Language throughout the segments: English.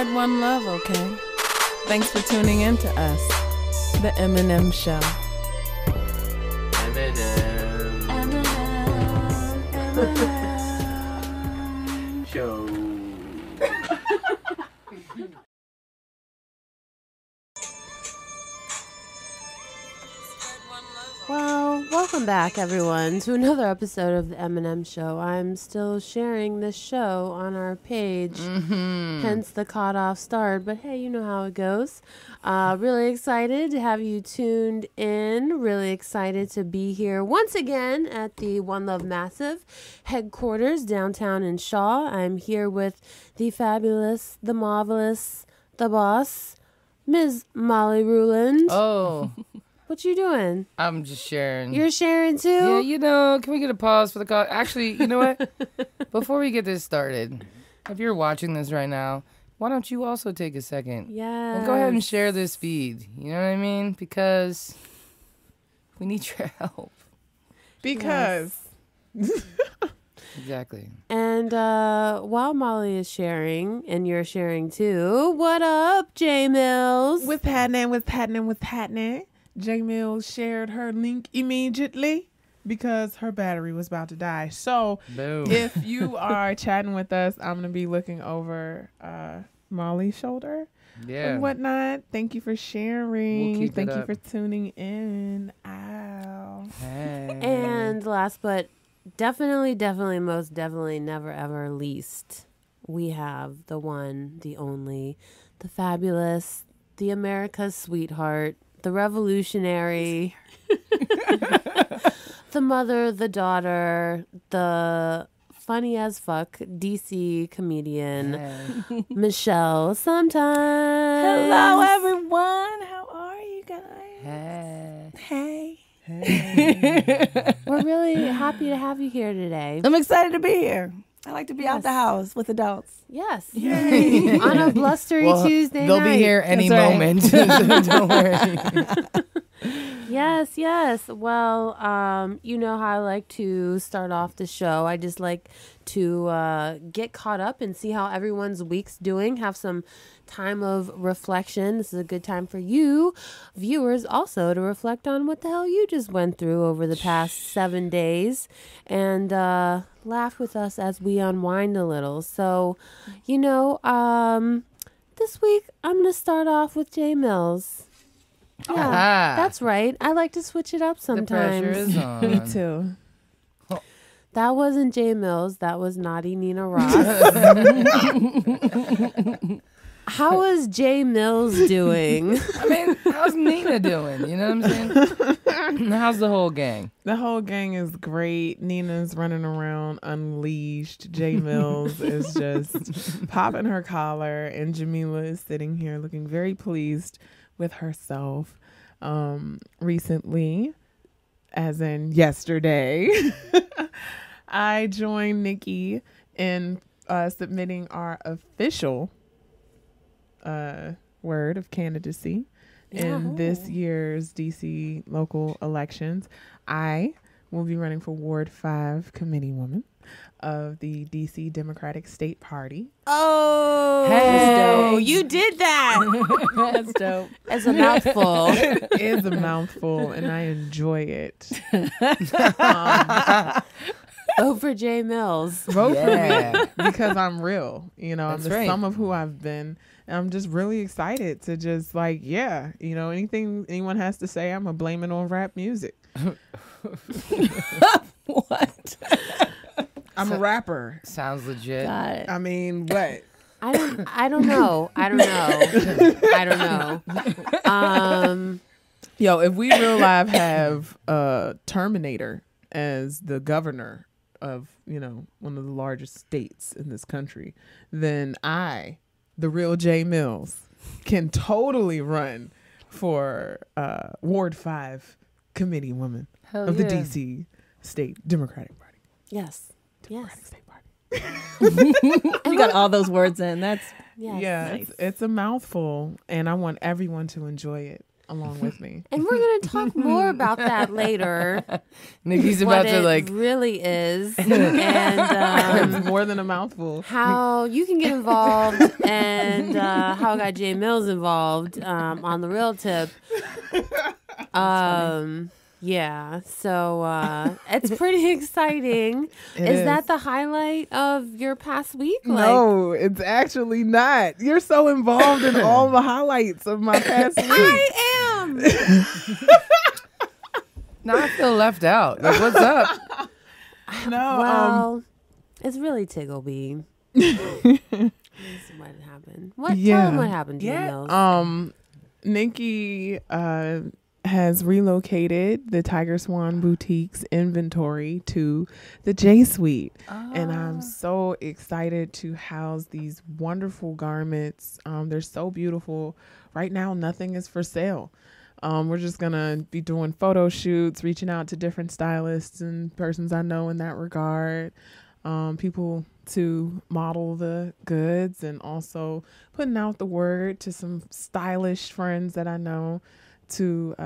spread one love, okay? Thanks for tuning in to us, The M&M Show. M&M Show. Well, welcome back, everyone, to another episode of The M&M Show. I'm still sharing this show on our page, hence the caught off start, but hey, you know how it goes. Really excited to have you tuned in. Really excited to be here once again at the One Love Massive headquarters downtown in Shaw. I'm here with the fabulous, the marvelous, the boss, Ms. Molly Ruland. Oh. What you doing? I'm just sharing. You're sharing too? Yeah, you know, can we get a pause for the call? Actually, you know what? Before we get this started, if you're watching this right now, why don't you also take a second? Yeah. And go ahead and share this feed. You know what I mean? Because we need your help. Because. Yes. Exactly. And while Molly is sharing, and you're sharing too, what up, J Mills? With Patton, with Patton, with Patton. J Mills shared her link immediately because her battery was about to die. So if you are chatting with us, I'm going to be looking over Molly's shoulder and whatnot. Thank you for sharing. Thank you for tuning in. Ow. Hey. And last but definitely, most definitely, never, ever least, we have the one, the only, the fabulous, the America's sweetheart, the revolutionary, the mother, the daughter, the funny as fuck DC comedian, Michelle Sometimes. Hello, everyone. How are you guys? Hey. Hey. Hey. We're really happy to have you here today. I'm excited to be here. I like to be out the house with adults. Yes. Yay. On a blustery Tuesday night. They'll be here any moment. Don't worry. Yes, yes. Well, you know how I like to start off the show. I just like to get caught up and see how everyone's week's doing. Have some time of reflection. This is a good time for you, viewers, also to reflect on what the hell you just went through over the past 7 days. And laugh with us as we unwind a little. So, you know, this week I'm going to start off with J Mills. Yeah, that's right. I like to switch it up sometimes. The pressure is on. Me too. Oh. That wasn't J Mills. That was Naughty Nina Ross. How was J Mills doing? I mean, how's Nina doing? You know what I'm saying? How's the whole gang? The whole gang is great. Nina's running around unleashed. J Mills is just popping her collar, and Jamila is sitting here looking very pleased with herself recently, as in yesterday. I joined Nikki in submitting our official word of candidacy in this year's DC local elections. I will be running for Ward 5 committee woman of the D.C. Democratic State Party. Oh, hey. You did that. That's dope. It's a mouthful. It is a mouthful, and I enjoy it. Vote for J Mills. Vote for me, because I'm real. You know, I'm the sum of who I've been. And I'm just really excited to just like, you know, anything anyone has to say, I'm going to blame it on rap music. What? I'm a rapper. Sounds legit. I mean, what? I don't know. Yo, if we real live have Terminator as the governor of, you know, one of the largest states in this country, then I, the real J Mills, can totally run for Ward 5 committee woman of the DC State Democratic Party. Yes. Yes. You got all those words in. That's nice. It's a mouthful, and I want everyone to enjoy it. along with me. And we're going to talk more about that later. Nikki's about to like... What it really is. And it's more than a mouthful. How you can get involved and how I got J Mills involved on the real tip. Yeah, so it's pretty exciting. Is that the highlight of your past week? Like, no, it's actually not. You're so involved in all the highlights of my past week. I am. Now I feel left out. Like, what's up? No, well, it's really Tiggleby. What happened? What? Yeah. Tell them what happened to you. Nikki has relocated the Tiger Swan Boutique's inventory to the J Suite. Oh. And I'm so excited to house these wonderful garments. They're so beautiful. Right now, nothing is for sale. We're just going to be doing photo shoots, reaching out to different stylists and persons I know in that regard. People to model the goods and also putting out the word to some stylish friends that I know to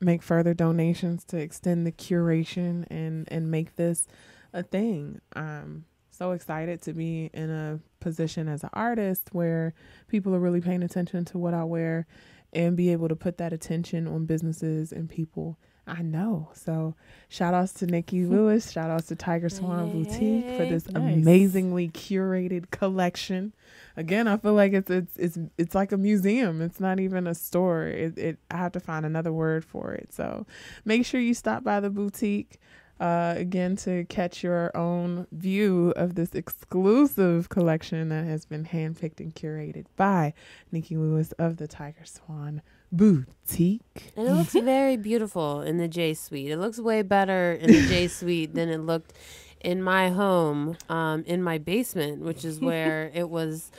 make further donations to extend the curation and make this a thing. I'm so excited to be in a position as an artist where people are really paying attention to what I wear and be able to put that attention on businesses and people I know. So shout outs to Nikki Lewis, shout outs to Tiger Swan Boutique for this amazingly curated collection. Again, I feel like it's like a museum. It's not even a store. I have to find another word for it. So make sure you stop by the boutique again to catch your own view of this exclusive collection that has been handpicked and curated by Nikki Lewis of the Tiger Swan Boutique. And it looks very beautiful in the J Suite. It looks way better in the J Suite than it looked in my home, in my basement, which is where it was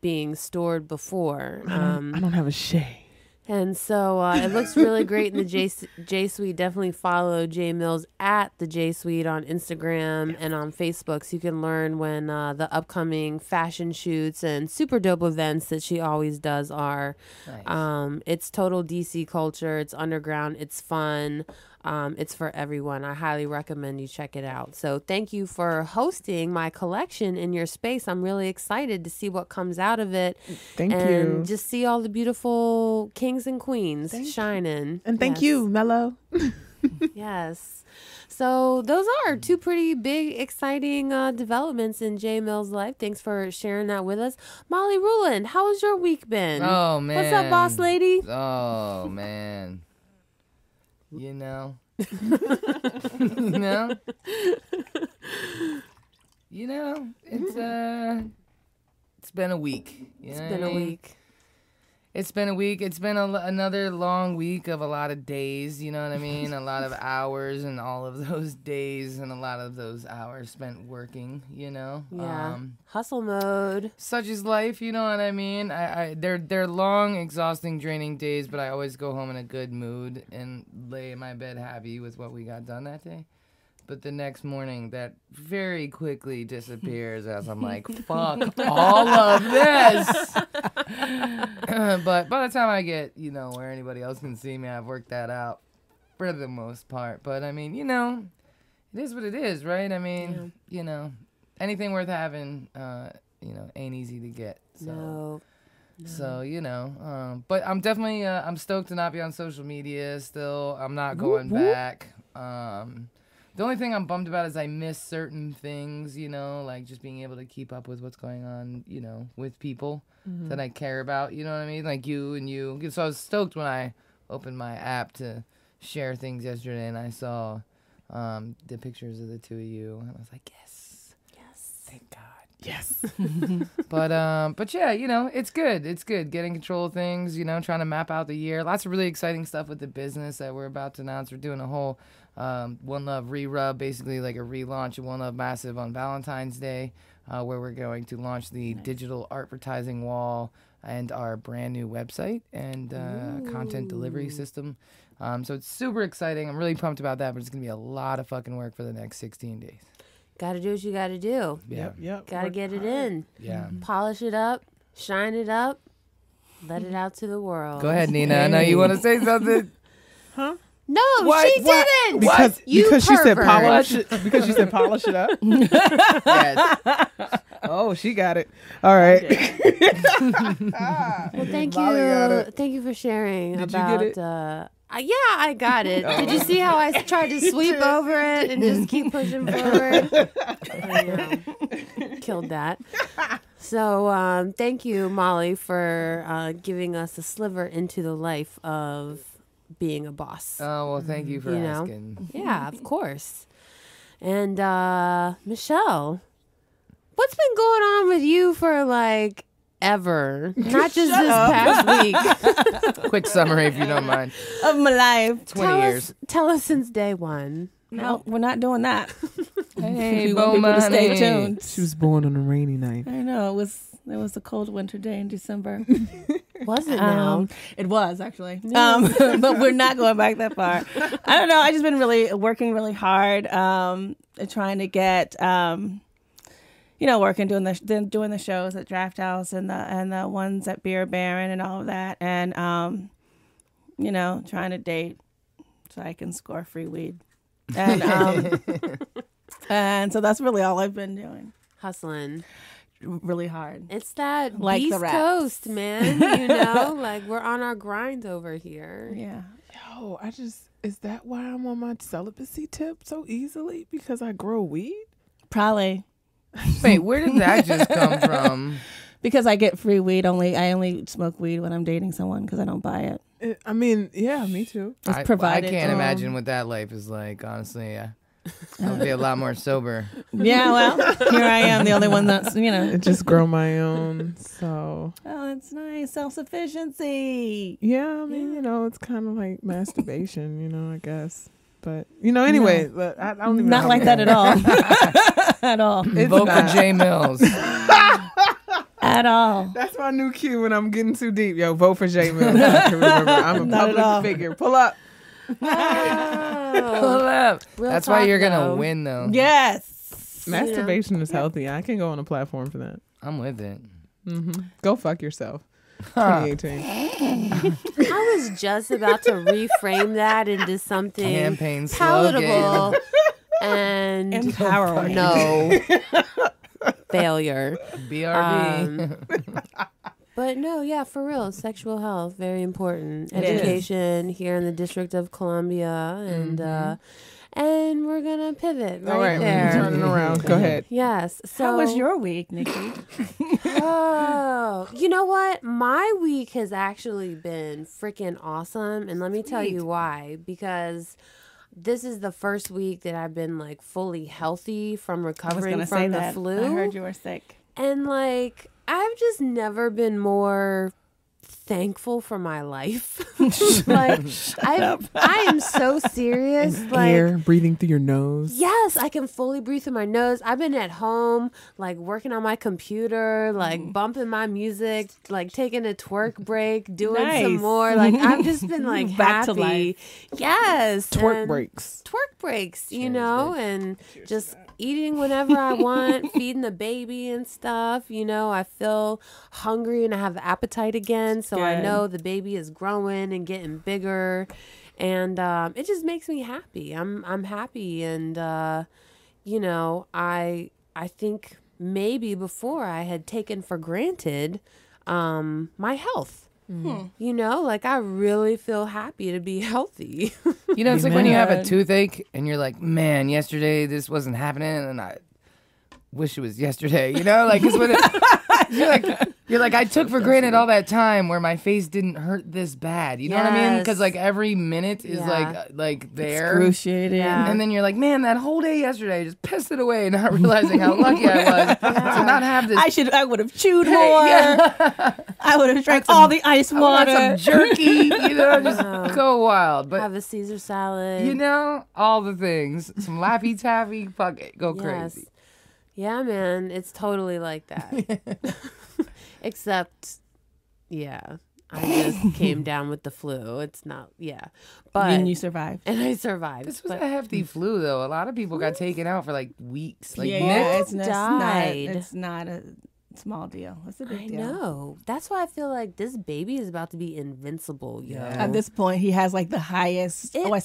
being stored before. I don't have a shade. And so it looks really great in the J Suite. Definitely follow J Mills at the J Suite on Instagram and on Facebook so you can learn when the upcoming fashion shoots and super dope events that she always does are. Nice. It's total DC culture. It's underground. It's fun. It's for everyone. I highly recommend you check it out. So thank you for hosting my collection in your space. I'm really excited to see what comes out of it. Thank you. And just see all the beautiful kings and queens shining. And thank you, Mello. Yes. So those are two pretty big, exciting developments in J Mills' life. Thanks for sharing that with us. Molly Ruland, how has your week been? Oh, man. What's up, boss lady? Oh, man. You know, it's been a week. It's been another long week of a lot of days. You know what I mean? A lot of hours and all of those days and a lot of those hours spent working. You know, hustle mode. Such is life. You know what I mean? They're long, exhausting, draining days, but I always go home in a good mood and lay in my bed happy with what we got done that day. But the next morning, that very quickly disappears as I'm like, fuck all of this. But by the time I get, you know, where anybody else can see me, I've worked that out for the most part. But, I mean, you know, it is what it is, right? I mean, you know, anything worth having, you know, ain't easy to get. So. No. So, you know, but I'm definitely, I'm stoked to not be on social media still. I'm not going back. The only thing I'm bummed about is I miss certain things, you know, like just being able to keep up with what's going on, you know, with people that I care about, you know what I mean? Like you and you. So I was stoked when I opened my app to share things yesterday and I saw the pictures of the two of you. And I was like, yes, thank God. Yes. But yeah, you know, it's good. It's good. Getting control of things, you know, trying to map out the year. Lots of really exciting stuff with the business that we're about to announce. We're doing a whole One Love re-rub, basically like a relaunch of One Love Massive on Valentine's Day, where we're going to launch the digital advertising wall and our brand new website and content delivery system. So it's super exciting. I'm really pumped about that, but it's going to be a lot of fucking work for the next 16 days. Got to do what you got to do. Yep. Got to get it in. Yeah. Polish it up. Shine it up. Let it out to the world. Go ahead, Nina. I know you want to say something. Huh? No, she didn't. Because she said polish it. Because she said polish it up. Yes. Oh, she got it. All right. Well, thank you. Thank you for sharing. Did you get it? Yeah, I got it. Oh. Did you see how I tried to sweep over it and just keep pushing forward? Killed that. So thank you, Molly, for giving us a sliver into the life of being a boss. Oh, well, thank you for asking. Yeah, of course. And Michelle, what's been going on with you for like ever? Not just this past week. Quick summary, if you don't mind. Of my life. 20 years. Tell us since day one. No, we're not doing that. Hey, we want people to stay tuned. She was born on a rainy night. I know. It was a cold winter day in December. Was it now? It was, actually. Yeah. But we're not going back that far. I don't know. I've just been working really hard, trying to get, doing the shows at Draft House and the ones at Beer Baron and all of that. And, trying to date so I can score free weed. And, and so that's really all I've been doing. Hustling. Really hard. It's that like East Coast, man. Like we're on our grind over here. Yeah. Yo, is that why I'm on my celibacy tip so easily? Because I grow weed? Probably. Wait, where did that just come from? Because I get free weed. I only smoke weed when I'm dating someone because I don't buy it. I mean, yeah, me too. It's provided. I can't imagine what that life is like, honestly. Yeah. I would be a lot more sober. Yeah, well, here I am, the only one that's, I just grow my own, so. Oh, it's nice. Self-sufficiency. Yeah, I mean, it's kind of like masturbation, I guess. But, anyway, no. I don't even know. Not like that at all. At all. Vocal J Mills. At all. That's my new cue when I'm getting too deep. Yo, vote for J Mills. I can remember. I'm a public figure. Pull up. Pull up. That's why you're going to win, though. Yes. Masturbation is healthy. I can go on a platform for that. I'm with it. Mm-hmm. Go fuck yourself. 2018. I was just about to reframe that into something campaign palatable and empowering. No. Failure. BRB. But no, yeah, for real, sexual health, very important. Education here in the District of Columbia, and we're going to pivot right there. All right, we're turning around. Go ahead. Yes. So, how was your week, Nikki? Oh, you know what? My week has actually been freaking awesome, and let me tell you why, because this is the first week that I've been, like, fully healthy from recovering from the flu. I heard you were sick. And, like, I've just never been more thankful for my life. I am so serious. Air breathing through your nose. Yes, I can fully breathe through my nose. I've been at home, like working on my computer, like bumping my music, like taking a twerk break, doing some more. Like I've just been like back happy. To life. Yes, twerk breaks. Cheers, baby. And cheers just eating whenever I want, feeding the baby and stuff. I feel hungry and I have the appetite again. So good. I know the baby is growing and getting bigger, and it just makes me happy. I'm happy, and I think maybe before I had taken for granted my health. Mm. Like I really feel happy to be healthy. It's like when you have a toothache and you're like, man, yesterday this wasn't happening, and I wish it was yesterday. Like it's when you're like, I took for granted all that time where my face didn't hurt this bad. You know what I mean? Because like every minute is like there. Excruciating. Yeah. And then you're like, man, that whole day yesterday, I just pissed it away, not realizing how lucky I was to not have this. I would have chewed more. Yeah. I would have drank all the ice water. Some jerky. Just go wild. But have a Caesar salad. All the things. Some Laffy Taffy. Fuck it. Go crazy. Yeah, man, it's totally like that. Except, yeah, I just came down with the flu. It's not, yeah. But and you survived. And I survived. This was a hefty flu, though. A lot of people got taken out for like weeks. Like, Nick died. It's not a small deal. It's a big deal. I know. That's why I feel like this baby is about to be invincible, yo. At this point, he has like the highest, immune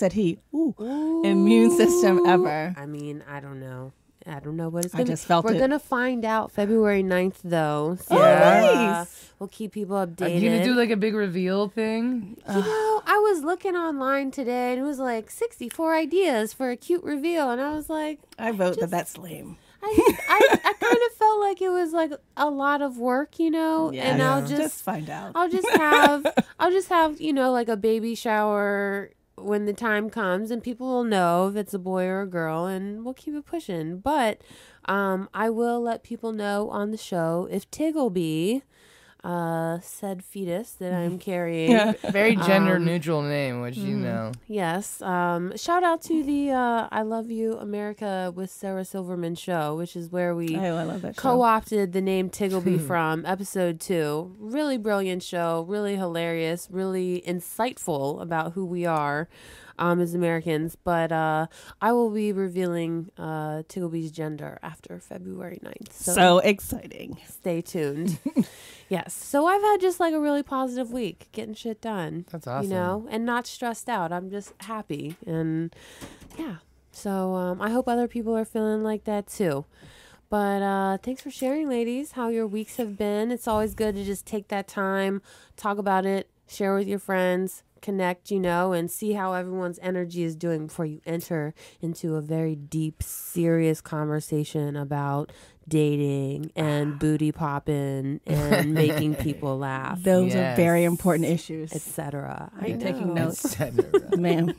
system ever. I mean, I don't know. I don't know what it's going to be. I just felt it. We're going to find out February 9th, though. So, nice. We'll keep people updated. Are you going to do like a big reveal thing? You know, I was looking online today and it was like 64 ideas for a cute reveal. And I was like, I vote that that's lame. I kind of felt like it was like a lot of work, you know. Yeah, and I'll just find out. I'll just have you know, like a baby shower when the time comes, and people will know if it's a boy or a girl, and we'll keep it pushing. But I will let people know on the show if Tiggleby, said fetus that I'm carrying. Yeah. Very gender neutral name, which you know. Yes. Shout out to the I Love You America with Sarah Silverman show, which is where we co-opted the name Tiggleby from episode 2. Really brilliant show, really hilarious, really insightful about who we are as Americans. But I will be revealing Tiggleby's gender after February 9th. So exciting. Stay tuned. Yes. So I've had just like a really positive week getting shit done. That's awesome. You know, and not stressed out. I'm just happy. And yeah. So I hope other people are feeling like that too. But thanks for sharing, ladies, how your weeks have been. It's always good to just take that time, talk about it, share with your friends, connect, you know, and see how everyone's energy is doing before you enter into a very deep, serious conversation about dating and booty popping and making people laugh. Those are very important issues, etc. Are you taking notes, ma'am?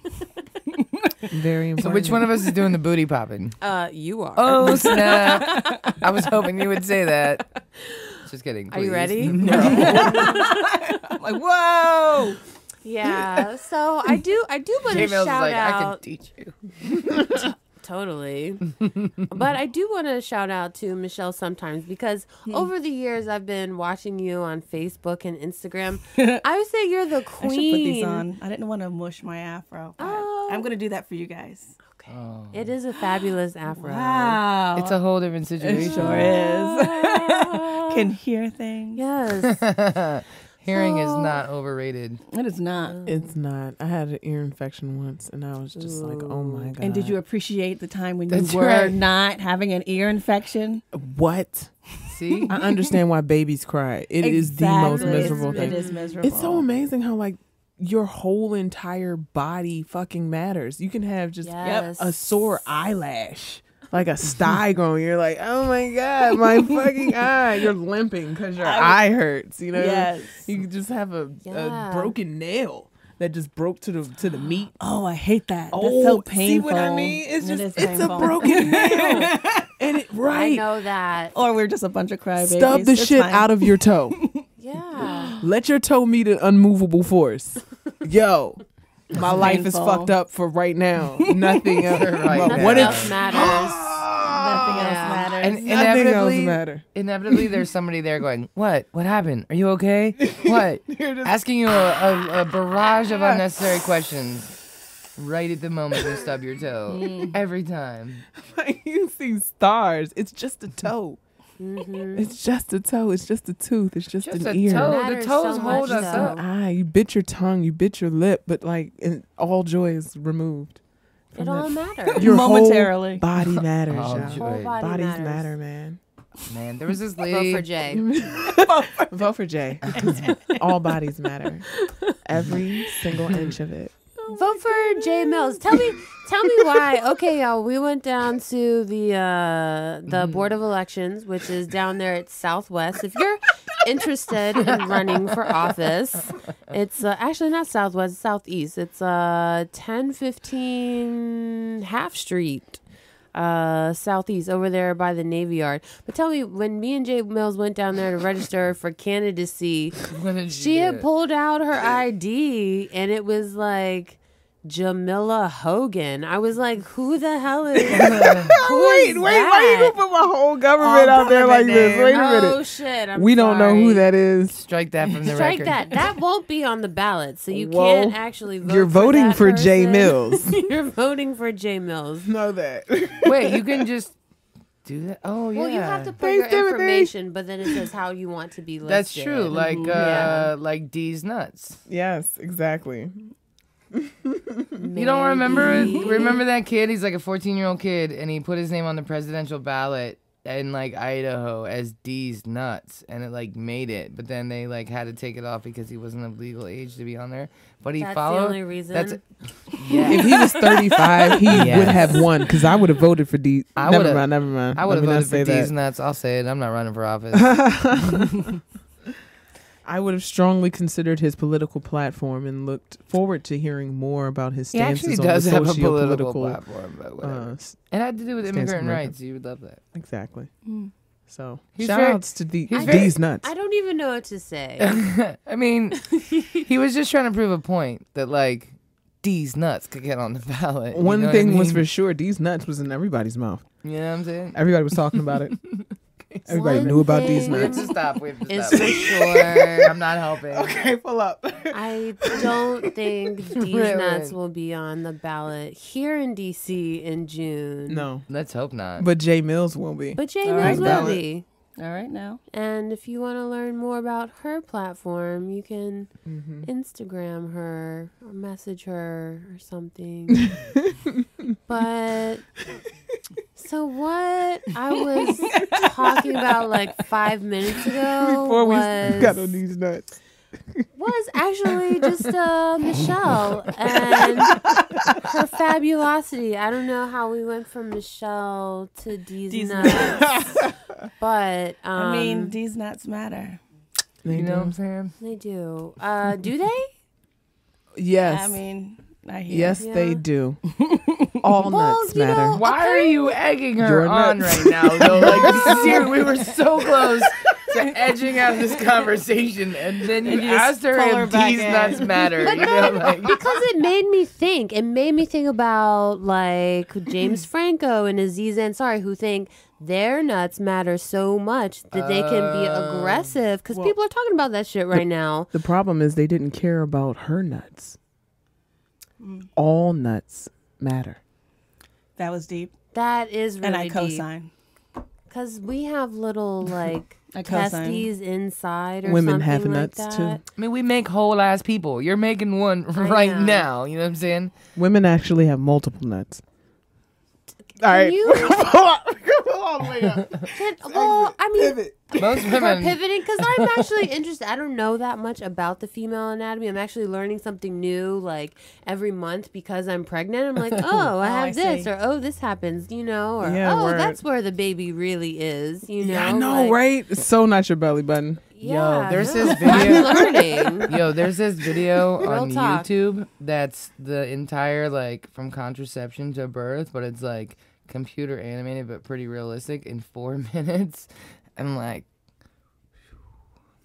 Very important. So which one of us is doing the booty popping? You are. Oh snap! I was hoping you would say that. Just kidding. Please. Are you ready? No. I'm like, whoa. Yeah, so I do want to shout out. I can teach you. Totally. But I do want to shout out to Michelle sometimes, because over the years I've been watching you on Facebook and Instagram. I would say you're the queen. I should put these on. I didn't want to mush my afro. Oh. I'm going to do that for you guys. Okay. Oh. It is a fabulous afro. Wow. It's a whole different situation. It sure is. Can hear things. Yes. Hearing is not overrated. It is not. It's not. I had an ear infection once, and I was just like, oh, my God. And did you appreciate the time when you were not having an ear infection? What? See? I understand why babies cry. It is the most miserable thing. It is miserable. It's so amazing how, like, your whole entire body fucking matters. You can have just a sore eyelash. Like a sty growing. You're like, oh my God, my fucking eye. You're limping because your eye hurts. You know, you just have a broken nail that just broke to the meat. Oh, I hate that. Oh, that's so painful. See what I mean? It's a broken nail. And I know that. Or we're just a bunch of crybabies. Stub the shit out of your toe. Yeah. Let your toe meet an unmovable force. Yo. My life is fucked up for right now. Nothing else matters. Nothing else matters. And inevitably, there's somebody there going, "What? What happened? Are you okay? What?" Asking you a barrage of unnecessary questions. Right at the moment you stub your toe, every time. Like you see stars. It's just a toe. Mm-hmm. It's just a toe. It's just a tooth. It's just an ear. Toe. The toes hold us up. You bit your tongue. You bit your lip. But like, all joy is removed. It all matters. Your momentarily. Whole body matters. Whole body matters. Matter, man. Man, there was this lady. Vote for Jay. Vote for Jay. All bodies matter. Every single inch of it. Vote for J Mills. Tell me why. Okay, y'all. We went down to the Board of Elections, which is down there at Southwest. If you're interested in running for office, it's actually not Southwest, it's Southeast. It's 1015 Half Street. Southeast over there by the Navy Yard. But tell me, when me and J Mills went down there to register for candidacy, she had pulled out her ID and it was like Jamila Hogan. I was like, who the hell is wait, why are you gonna put my whole government out there like this? Wait a minute. Oh shit. We don't know who that is. Strike that from the record. Strike that. That won't be on the ballot, so you can't actually vote. You're voting for J Mills. You're voting for J Mills. Know that. Wait, you can just do that? Oh, yeah. Well, you have to put your information, but then it says how you want to be listed. That's true. Like, like D's Nuts. Yes, exactly. You don't remember that kid? He's like a 14-year-old kid, and he put his name on the presidential ballot in like Idaho as D's Nuts, and it like made it, but then they like had to take it off because he wasn't of legal age to be on there. But he followed. That's the only reason. If he was 35, he would have won, because I would have voted for D. Never mind. I would have voted for D's Nuts. I'll say it. I'm not running for office. I would have strongly considered his political platform and looked forward to hearing more about his stances on the socio-political platform, but whatever. It had to do with immigrant rights. You would love that. Exactly. Mm. So, shout-outs to D's Nuts. I don't even know what to say. I mean, he was just trying to prove a point that, like, D's Nuts could get on the ballot. One thing was for sure, D's Nuts was in everybody's mouth. You know what I'm saying? Everybody was talking about it. Everybody knew about these nuts. We have to stop. It's for sure. I'm not helping. Okay, pull up. I don't think these nuts will be on the ballot here in D.C. in June. No. Let's hope not. But J Mills will be. All right, now. And if you want to learn more about her platform, you can Instagram her or message her or something. But... So what I was talking about like 5 minutes ago we got on these nuts was actually just Michelle and her fabulosity. I don't know how we went from Michelle to these nuts, but I mean, these nuts matter. You know what I'm saying? They do. Do they? Yes. I mean, I hear. Yes, they do. All nuts matter. You know, why are you egging her on right now, though? Like, we were so close to edging out this conversation, and then you asked her if these nuts matter. But because it made me think. It made me think about, like, James Franco and Aziz Ansari, who think their nuts matter so much that they can be aggressive, because people are talking about that shit right now. The problem is they didn't care about her nuts. Mm. All nuts matter. That was deep. That is really deep. And I co-sign. Because we have little, like, testes inside or women something like nuts that. Women have nuts, too. I mean, we make whole-ass people. You're making one right now. You know what I'm saying? Women actually have multiple nuts. All right. Well, I mean, most women pivoting, because I'm actually interested. I don't know that much about the female anatomy. I'm actually learning something new, like every month, because I'm pregnant. I'm like, I have this, or this happens, you know, or that's where the baby really is, you know. Yeah, I know, like, right? It's so not your belly button. Yeah, there's this video on YouTube that's the entire, like, from contraception to birth, but it's like computer animated but pretty realistic in 4 minutes. I'm like,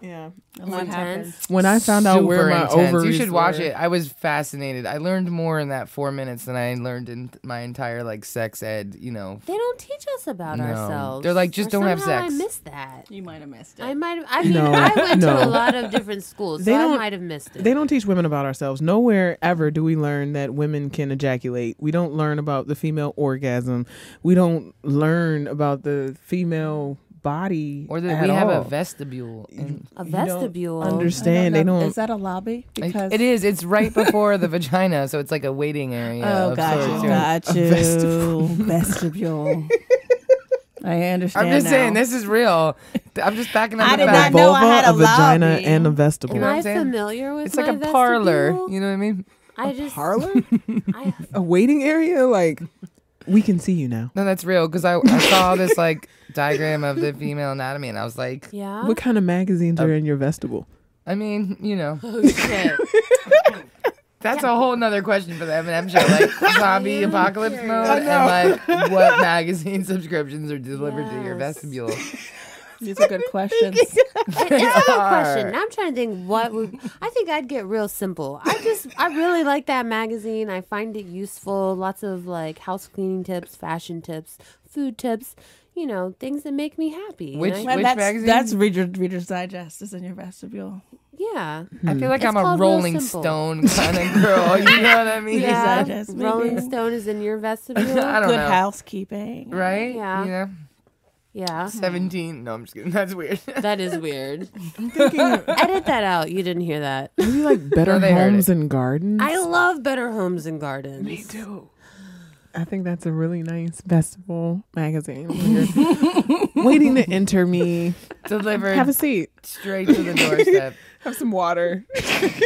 intense. When I found out where my ovaries were, you should watch it. I was fascinated. I learned more in that 4 minutes than I learned in my entire, like, sex ed. You know, they don't teach us about ourselves. They're like, just don't have sex. I missed that. You might have missed it. I might have. I mean, I went to a lot of different schools, so I might have missed it. They don't teach women about ourselves. Nowhere ever do we learn that women can ejaculate. We don't learn about the female orgasm. We don't learn about the female body, or that we have a vestibule. A vestibule. Understand? They don't. Is that a lobby? Because it is. It's right before the vagina, so it's like a waiting area. Oh, got you. Vestibule. I understand. I'm just saying, this is real. I'm just backing up. I did not know I had a vagina lobby and a vestibule. Am I familiar with? It's like a vestibule? Parlor. You know what I mean? Parlor. A waiting area, like. We can see you now. No, that's real, because I saw this, like, diagram of the female anatomy, and I was like, "Yeah, what kind of magazines are in your vestibule?" I mean, you know, that's a whole nother question for the M&M show, like zombie apocalypse mode, and like what magazine subscriptions are delivered to your vestibule. These are good questions. I'm trying to think I think I'd get real simple. I really like that magazine. I find it useful. Lots of, like, house cleaning tips, fashion tips, food tips, you know, things that make me happy. Which magazine? That's Reader's Digest is in your vestibule. Yeah. I feel like I'm a Rolling Stone kind of girl. You know what I mean? Yeah. Digest, Rolling Stone is in your vestibule. I don't know. Good housekeeping. Right? Yeah. Yeah. 17. No, I'm just kidding. That's weird. That is weird. I'm thinking. Edit that out. You didn't hear that. Maybe like Better Homes and Gardens. I love Better Homes and Gardens. Me too. I think that's a really nice festival magazine. Waiting to enter me. Delivered. Have a seat. Straight to the doorstep. Have some water. Have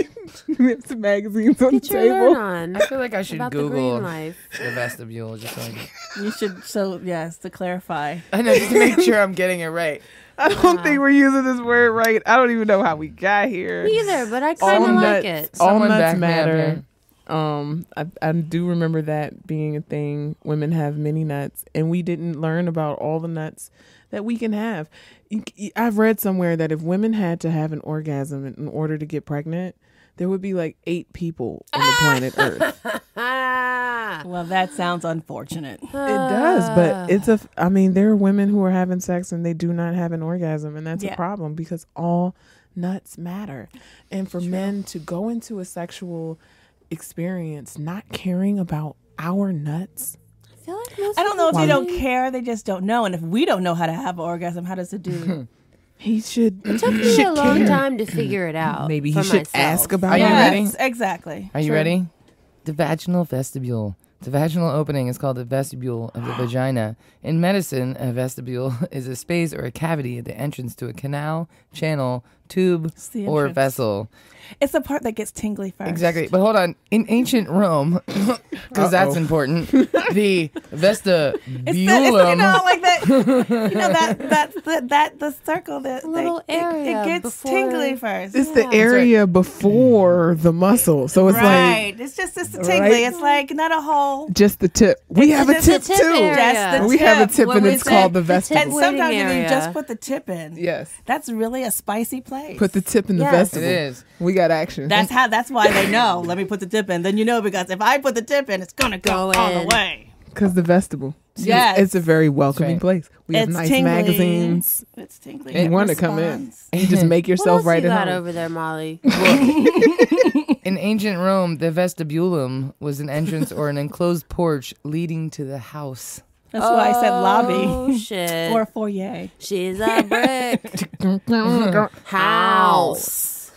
some magazines on the table. I feel like I should Google the vestibule just so I can... You should, so yes, to clarify. I know, just to make sure I'm getting it right. I don't think we're using this word right. I don't even know how we got here. Me either, but I kind of like it. All nuts matter. I do remember that being a thing. Women have many nuts, and we didn't learn about all the nuts that we can have. I've read somewhere that if women had to have an orgasm in order to get pregnant, there would be like 8 people on the planet Earth. Well, that sounds unfortunate. It does, but it's a, I mean, there are women who are having sex and they do not have an orgasm, and that's a problem because all nuts matter. And for men to go into a sexual experience not caring about our nuts. I feel like most I don't know if they don't care, they just don't know. And if we don't know how to have an orgasm, how does it do? He should. It took me a long time to figure it out. Maybe he should ask about it. Are you ready? Exactly. Are you ready? The vaginal vestibule. The vaginal opening is called the vestibule of the vagina. In medicine, a vestibule is a space or a cavity at the entrance to a canal, channel, tube, or vessel. It's the part that gets tingly first. Exactly. But hold on. In ancient Rome, because that's important, the vestibulum. It's, you know, like that, you know, that the circle, that little area. It gets tingly first. It's the area before the muscle. So it's like. It's just the tingly. Right? It's like not a whole. Just the tip. We have a tip too. We have a tip, and it's called the vestibule. And sometimes you just put the tip in. Yes, that's really a spicy place. Put the tip in the vestibule. It is. We got action. That's how. That's why they know. Let me put the tip in. Then you know, because if I put the tip in, it's gonna go all the way. Because the vestibule. Yes, it's a very welcoming place. We have nice magazines. It's tingly. You want to come in and just make yourself right at home. What else you got over there, Molly? In ancient Rome, the vestibulum was an entrance or an enclosed porch leading to the house. That's why I said lobby. Oh, shit. Or foyer. She's a brick house.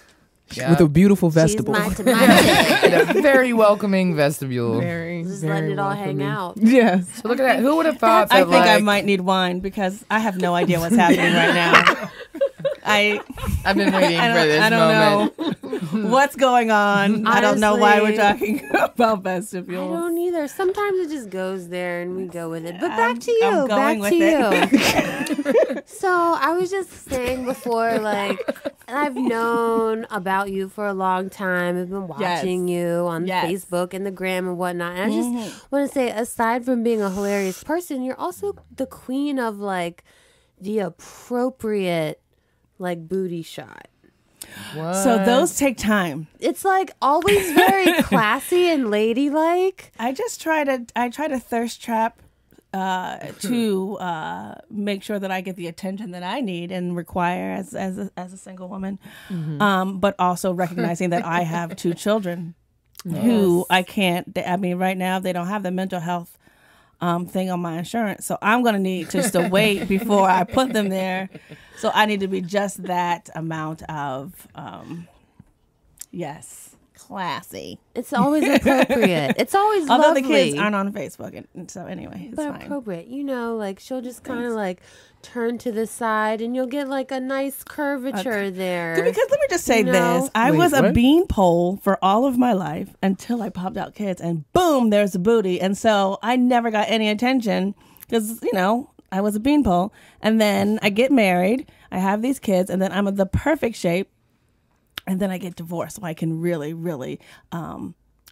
Yep. With a beautiful vestibule. She's a very welcoming vestibule. Very, just very letting it all welcoming. Hang out. Yes. So look at that. Who would have thought that, I think I might need wine because I have no idea what's happening right now. I've been waiting for this moment. I don't know what's going on. Honestly, I don't know why we're talking about vestibules. I don't either. Sometimes it just goes there and we go with it. But back to you. I'm going back with you. So I was just saying before, like, I've known about you for a long time. I've been watching you on Facebook and the gram and whatnot. And I just want to say, aside from being a hilarious person, you're also the queen of, like, the appropriate, like, booty shot. What? So those take time. It's like always very classy and ladylike. I try to thirst trap to make sure that I get the attention that I need and require as a single woman, but also recognizing that I have 2 children who I can't. I mean, right now they don't have the mental health thing on my insurance, so I'm gonna need just to wait before I put them there. So I need to be just that amount of classy. It's always appropriate. It's always although lovely. The kids aren't on Facebook, and so anyway, it's but fine. Appropriate, you know, like she'll just kind of like turn to the side, and you'll get like a nice curvature there. Because let me just say this: I was a beanpole for all of my life until I popped out kids, and boom, there's a booty, and so I never got any attention because I was a beanpole, and then I get married, I have these kids, and then I'm the perfect shape. And then I get divorced, so I can really, really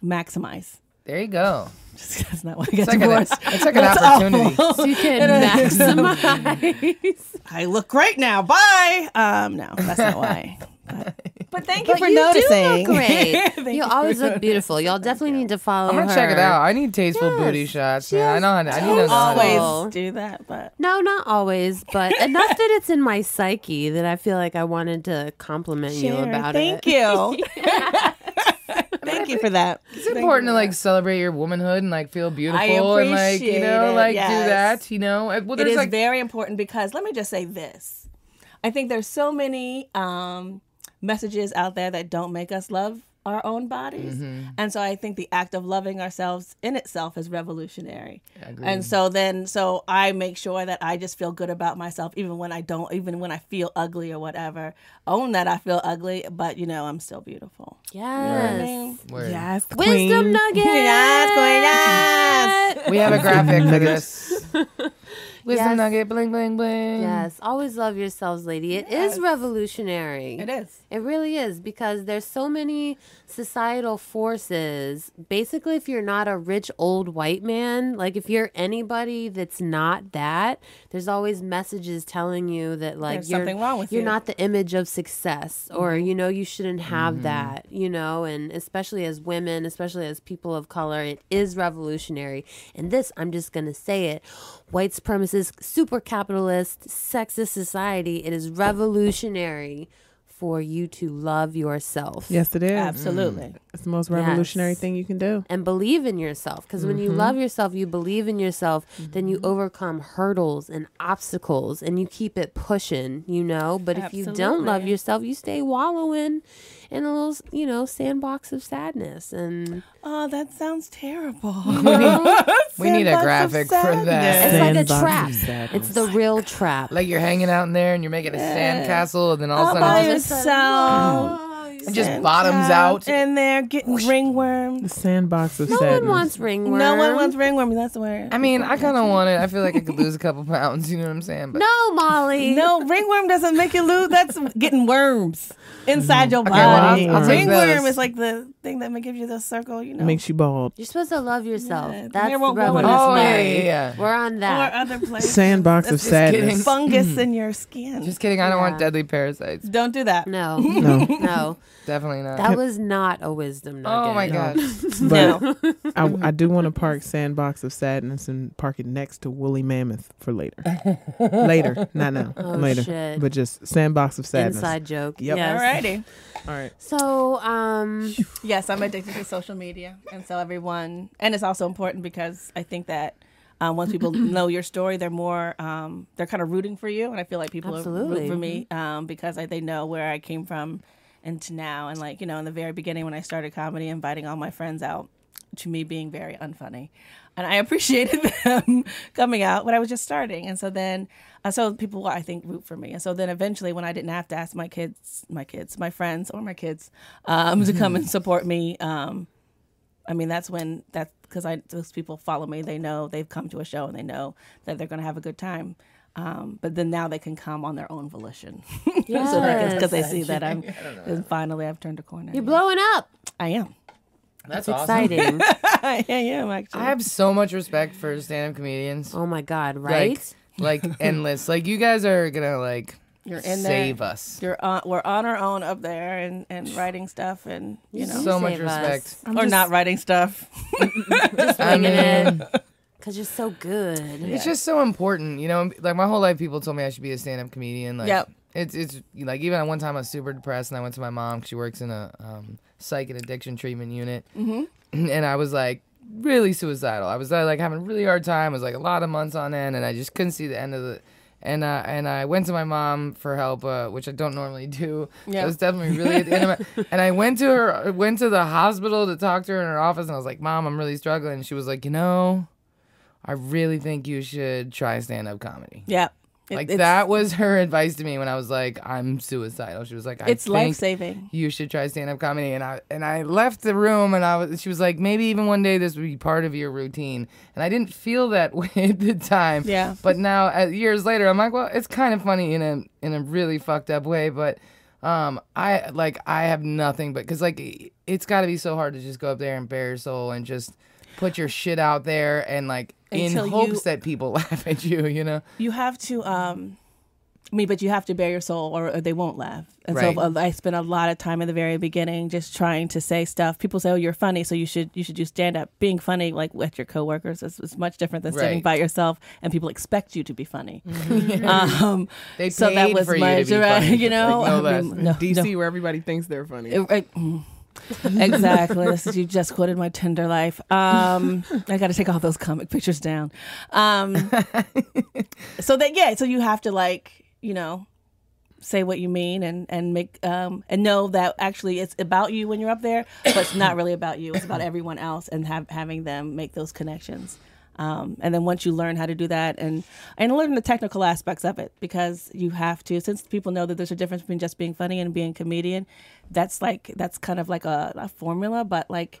maximize. There you go. Just, that's not why I got divorced. It's like an opportunity. So you can maximize. I look great now. Bye. No, that's not why. But thank you for noticing. You do look great. You always look beautiful. Y'all definitely need to follow her. I'm gonna check it out. I need tasteful booty shots. Man. I know. I need to always do that, but no, not always. But enough that it's in my psyche that I feel like I wanted to compliment you about it. Thank you. Thank you for that. It's important to like celebrate your womanhood and like feel beautiful and like, you know, like do that, you know. Well, it is like very important, because let me just say this. I think there's so many messages out there that don't make us love our own bodies. Mm-hmm. And so I think the act of loving ourselves in itself is revolutionary. And so then, so I make sure that I just feel good about myself, even when I don't, even when I feel ugly or whatever. Own that I feel ugly, but you know, I'm still beautiful. Yes. Word. Yes, queen. Wisdom nugget. Yes, queen. Yes. We have a graphic for this. Wisdom nugget, bling, bling, bling. Yes, always love yourselves, lady. It is revolutionary. It is. It really is, because there's so many societal forces. Basically, if you're not a rich old white man, like if you're anybody that's not that, there's always messages telling you that like there's something wrong with you. You're not the image of success, or, you know, you shouldn't have that, you know, and especially as women, especially as people of color, it is revolutionary. And this, I'm just going to say it, white supremacy, super capitalist, sexist society, it is revolutionary for you to love yourself. Yes, it is. Absolutely. It's the most revolutionary thing you can do. And believe in yourself, because when you love yourself, you believe in yourself, then you overcome hurdles and obstacles and you keep it pushing, you know. But if you don't love yourself, you stay wallowing in a little, you know, sandbox of sadness. And oh, that sounds terrible. We need a graphic for that. It's like a trap. It's the real trap. Like you're hanging out in there and you're making a sandcastle, and then all of a sudden it's just and just bottoms out. And they're getting ringworm. The sandbox of sadness. No one wants ringworm. No one wants ringworm. That's the word. I mean, I kind of want it. I feel like I could lose a couple pounds. You know what I'm saying? But no, Molly. No, ringworm doesn't make you lose. That's getting worms inside your body. Well, ringworm is like the thing that gives you the circle, you know. It makes you bald. You're supposed to love yourself. Yeah. That's revolutionary. We're on that. Or other places. Sandbox of sadness. Kidding. Fungus in your skin. Just kidding. I don't want deadly parasites. Don't do that. No. No. No. Definitely not. That was not a wisdom nugget. Oh my God. But I do want to park sandbox of sadness and park it next to woolly mammoth for later. Later. Not now. Oh, later. Shit. But just sandbox of sadness. Inside joke. Yep. Yes. Alrighty. All right. So, yes, I'm addicted to social media. And so everyone, and it's also important because I think that once people know your story, they're more, they're kind of rooting for you. And I feel like people are rooting for me because they know where I came from and to now. And like, you know, in the very beginning when I started comedy, inviting all my friends out to me being very unfunny. And I appreciated them coming out when I was just starting. And so then, so people, I think, root for me. And so then eventually when I didn't have to ask my friends or my kids to come and support me, I mean, that's because those people follow me. They know they've come to a show and they know that they're going to have a good time. But then now they can come on their own volition. Yes. Because they see that finally I've turned a corner. You're blowing up. I am. That's exciting. Yeah, actually. I have so much respect for stand-up comedians. Oh my God, right? Like endless. Like you guys are gonna save us. We're on our own up there and writing stuff and you know so much respect. Or just, not writing stuff. Just bringing it. Because you're so good. It's just so important, you know. Like my whole life, people told me I should be a stand-up comedian. Like it's like even at one time I was super depressed and I went to my mom because she works in a psych and addiction treatment unit, and I was like really suicidal. I was like having a really hard time. It was like a lot of months on end, and I just couldn't see the end of the. And I went to my mom for help, which I don't normally do. That was definitely really at the end of my... And I went to the hospital to talk to her in her office, and I was like, Mom, I'm really struggling. And she was like, you know, I really think you should try stand-up comedy. Yeah. Like that was her advice to me when I was like, I'm suicidal. She was like, it's life-saving. You should try stand-up comedy. And I left the room and she was like, maybe even one day this would be part of your routine. And I didn't feel that way at the time. Yeah. But now years later, I'm like, well, it's kind of funny in a really fucked up way. But I have nothing but because like it's got to be so hard to just go up there and bare your soul and just put your shit out there and like. Until in hopes that people laugh at you, you know? You have to, but you have to bare your soul or they won't laugh. And so I spent a lot of time in the very beginning just trying to say stuff. People say, oh, you're funny, so you should do stand-up. Being funny, like, with your coworkers is much different than standing by yourself, and people expect you to be funny. They paid so that was for you to be funny. You know? Like, no less. DC, where everybody thinks they're funny. Exactly. You just quoted my Tinder life. I got to take all those comic pictures down. So you have to, like, you know, say what you mean and make and know that actually it's about you when you're up there, but it's not really about you. It's about everyone else, and having them make those connections. And then once you learn how to do that and learn the technical aspects of it, because you have to, since people know that there's a difference between just being funny and being a comedian, that's kind of like a formula. But it's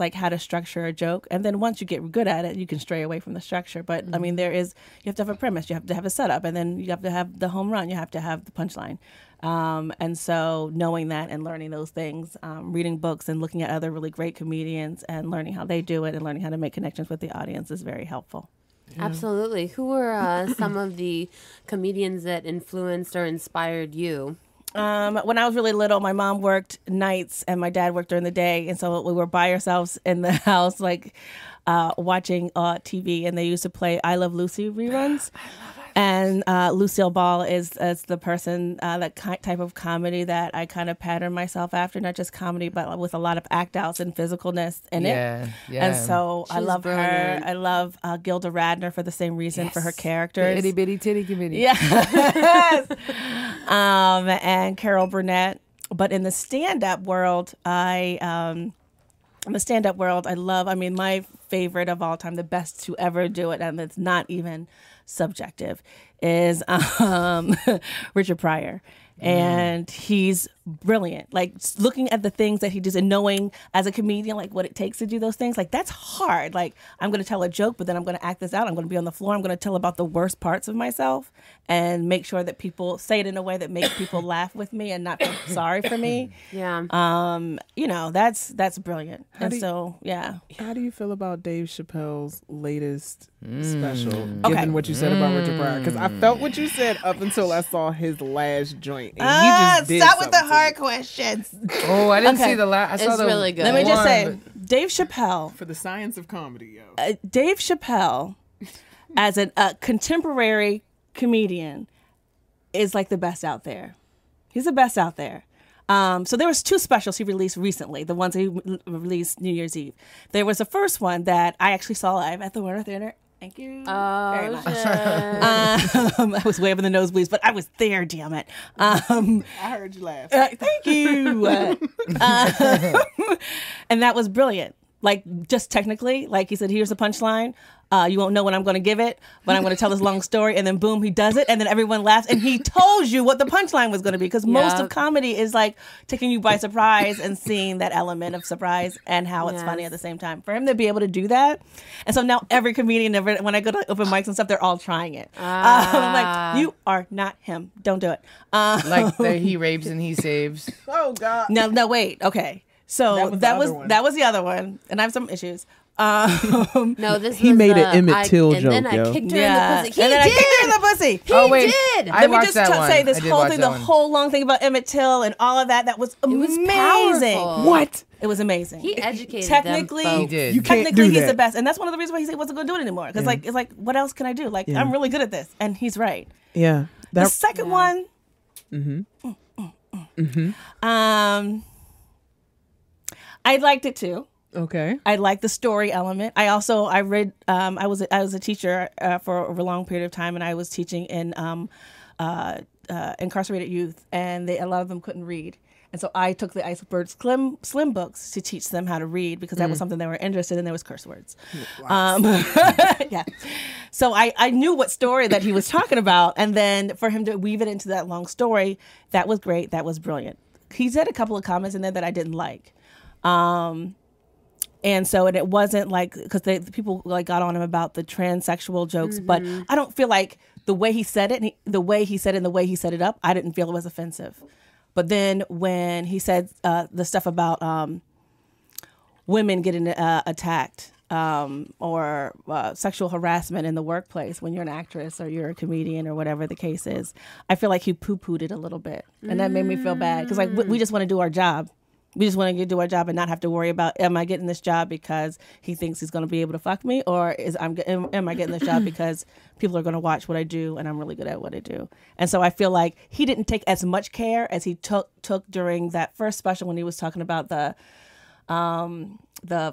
like how to structure a joke. And then once you get good at it, you can stray away from the structure. But I mean, you have to have a premise, you have to have a setup, and then you have to have the home run, you have to have the punchline. And so knowing that and learning those things, reading books and looking at other really great comedians and learning how they do it and learning how to make connections with the audience is very helpful. Yeah. Absolutely. Who were some of the comedians that influenced or inspired you? When I was really little, my mom worked nights and my dad worked during the day. And so we were by ourselves in the house, like watching TV. And they used to play I Love Lucy reruns. And Lucille Ball is the person, that type of comedy that I kind of pattern myself after. Not just comedy, but with a lot of act outs and physicalness in it. Yeah. And so she's I love brilliant. Her. I love Gilda Radner for the same reason, for her characters. The Itty Bitty Titty Committee. Yeah. And Carol Burnett. But in the stand-up world, I love, my favorite of all time, the best to ever do it, and it's not even subjective, is Richard Pryor. And he's brilliant. Like, looking at the things that he does and knowing as a comedian, like, what it takes to do those things, like, that's hard. Like, I'm going to tell a joke, but then I'm going to act this out. I'm going to be on the floor. I'm going to tell about the worst parts of myself and make sure that people say it in a way that makes people laugh with me and not feel sorry for me. Yeah. That's brilliant. How do you feel about Dave Chappelle's latest special, given what you said about Richard Pryor? Because I felt what you said up until I saw his last joint. Stop with the hard questions. Oh, I didn't see the last. It's really good. Let me just say, Dave Chappelle. For the science of comedy, yo. Dave Chappelle, as a contemporary comedian, is like the best out there. He's the best out there. So there was two specials he released recently, the ones he released New Year's Eve. There was the first one that I actually saw live at the Warner Theater. Thank you very much. I was way up in the nosebleeds, but I was there, damn it. I heard you laugh. Thank you. And that was brilliant. Like, just technically, like he said, here's the punchline. You won't know when I'm going to give it, but I'm going to tell this long story. And then boom, he does it. And then everyone laughs. And he told you what the punchline was going to be. Because most of comedy is like taking you by surprise and seeing that element of surprise and how it's funny at the same time. For him to be able to do that. And so now every comedian, when I go to open mics and stuff, they're all trying it. I'm like, you are not him. Don't do it. Like the he rapes and he saves. Oh, God. No, wait. Okay. So that was the other one, and I have some issues. No, this he was made an Emmett Till joke, and then I kicked her in the pussy. He did. I kicked her in the pussy. He did. Let me just say this whole thing, the whole long thing about Emmett Till and all of that. That was amazing. It was what? It was amazing. He educated them. He did. You can't do that. He's the best, and that's one of the reasons why he wasn't going to do it anymore. Because like, it's like, what else can I do? Like, I'm really good at this, and he's right. Yeah. The second one. I liked it too. Okay. I liked the story element. I read. I was a teacher for a long period of time, and I was teaching in incarcerated youth, and a lot of them couldn't read. And so I took the Iceberg Slim books to teach them how to read, because that was something they were interested in. There was curse words. Wow. Yeah. So I knew what story that he was talking about, and then for him to weave it into that long story, that was great. That was brilliant. He said a couple of comments in there that I didn't like. And it wasn't like, because the people like got on him about the transsexual jokes, but I don't feel like the way he said it, and the way he set it up, I didn't feel it was offensive. But then when he said the stuff about women getting attacked or sexual harassment in the workplace when you're an actress or you're a comedian or whatever the case is, I feel like he poo-pooed it a little bit, and that made me feel bad, because like we just want to do our job. We just want to do our job and not have to worry about, am I getting this job because he thinks he's going to be able to fuck me? Or am I getting this job because people are going to watch what I do and I'm really good at what I do? And so I feel like he didn't take as much care as he took during that first special when he was talking about the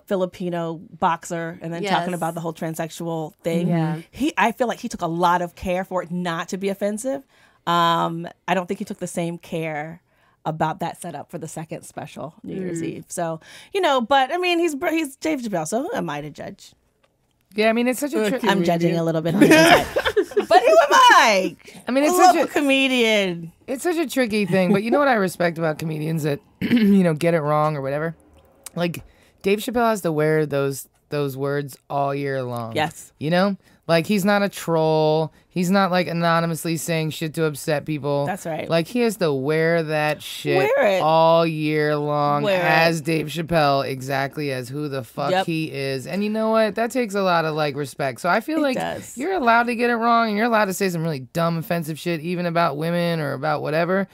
Filipino boxer and then talking about the whole transsexual thing. Yeah. I feel like he took a lot of care for it not to be offensive. I don't think he took the same care about that setup for the second special, New Year's Eve. So, you know, but I mean, he's Dave Chappelle, so who am I to judge? Yeah, I mean, it's such a tricky I'm judging a little bit on the inside. But who am I? I mean, it's such a comedian. It's such a tricky thing, but you know what I respect about comedians that, you know, get it wrong or whatever? Like, Dave Chappelle has to wear those words all year long. Yes. You know? Like, he's not a troll. He's not, like, anonymously saying shit to upset people. That's right. Like, he has to wear that shit all year long as Dave Chappelle, exactly as who the fuck he is. And you know what? That takes a lot of, like, respect. So I feel like you're allowed to get it wrong, and you're allowed to say some really dumb, offensive shit, even about women or about whatever,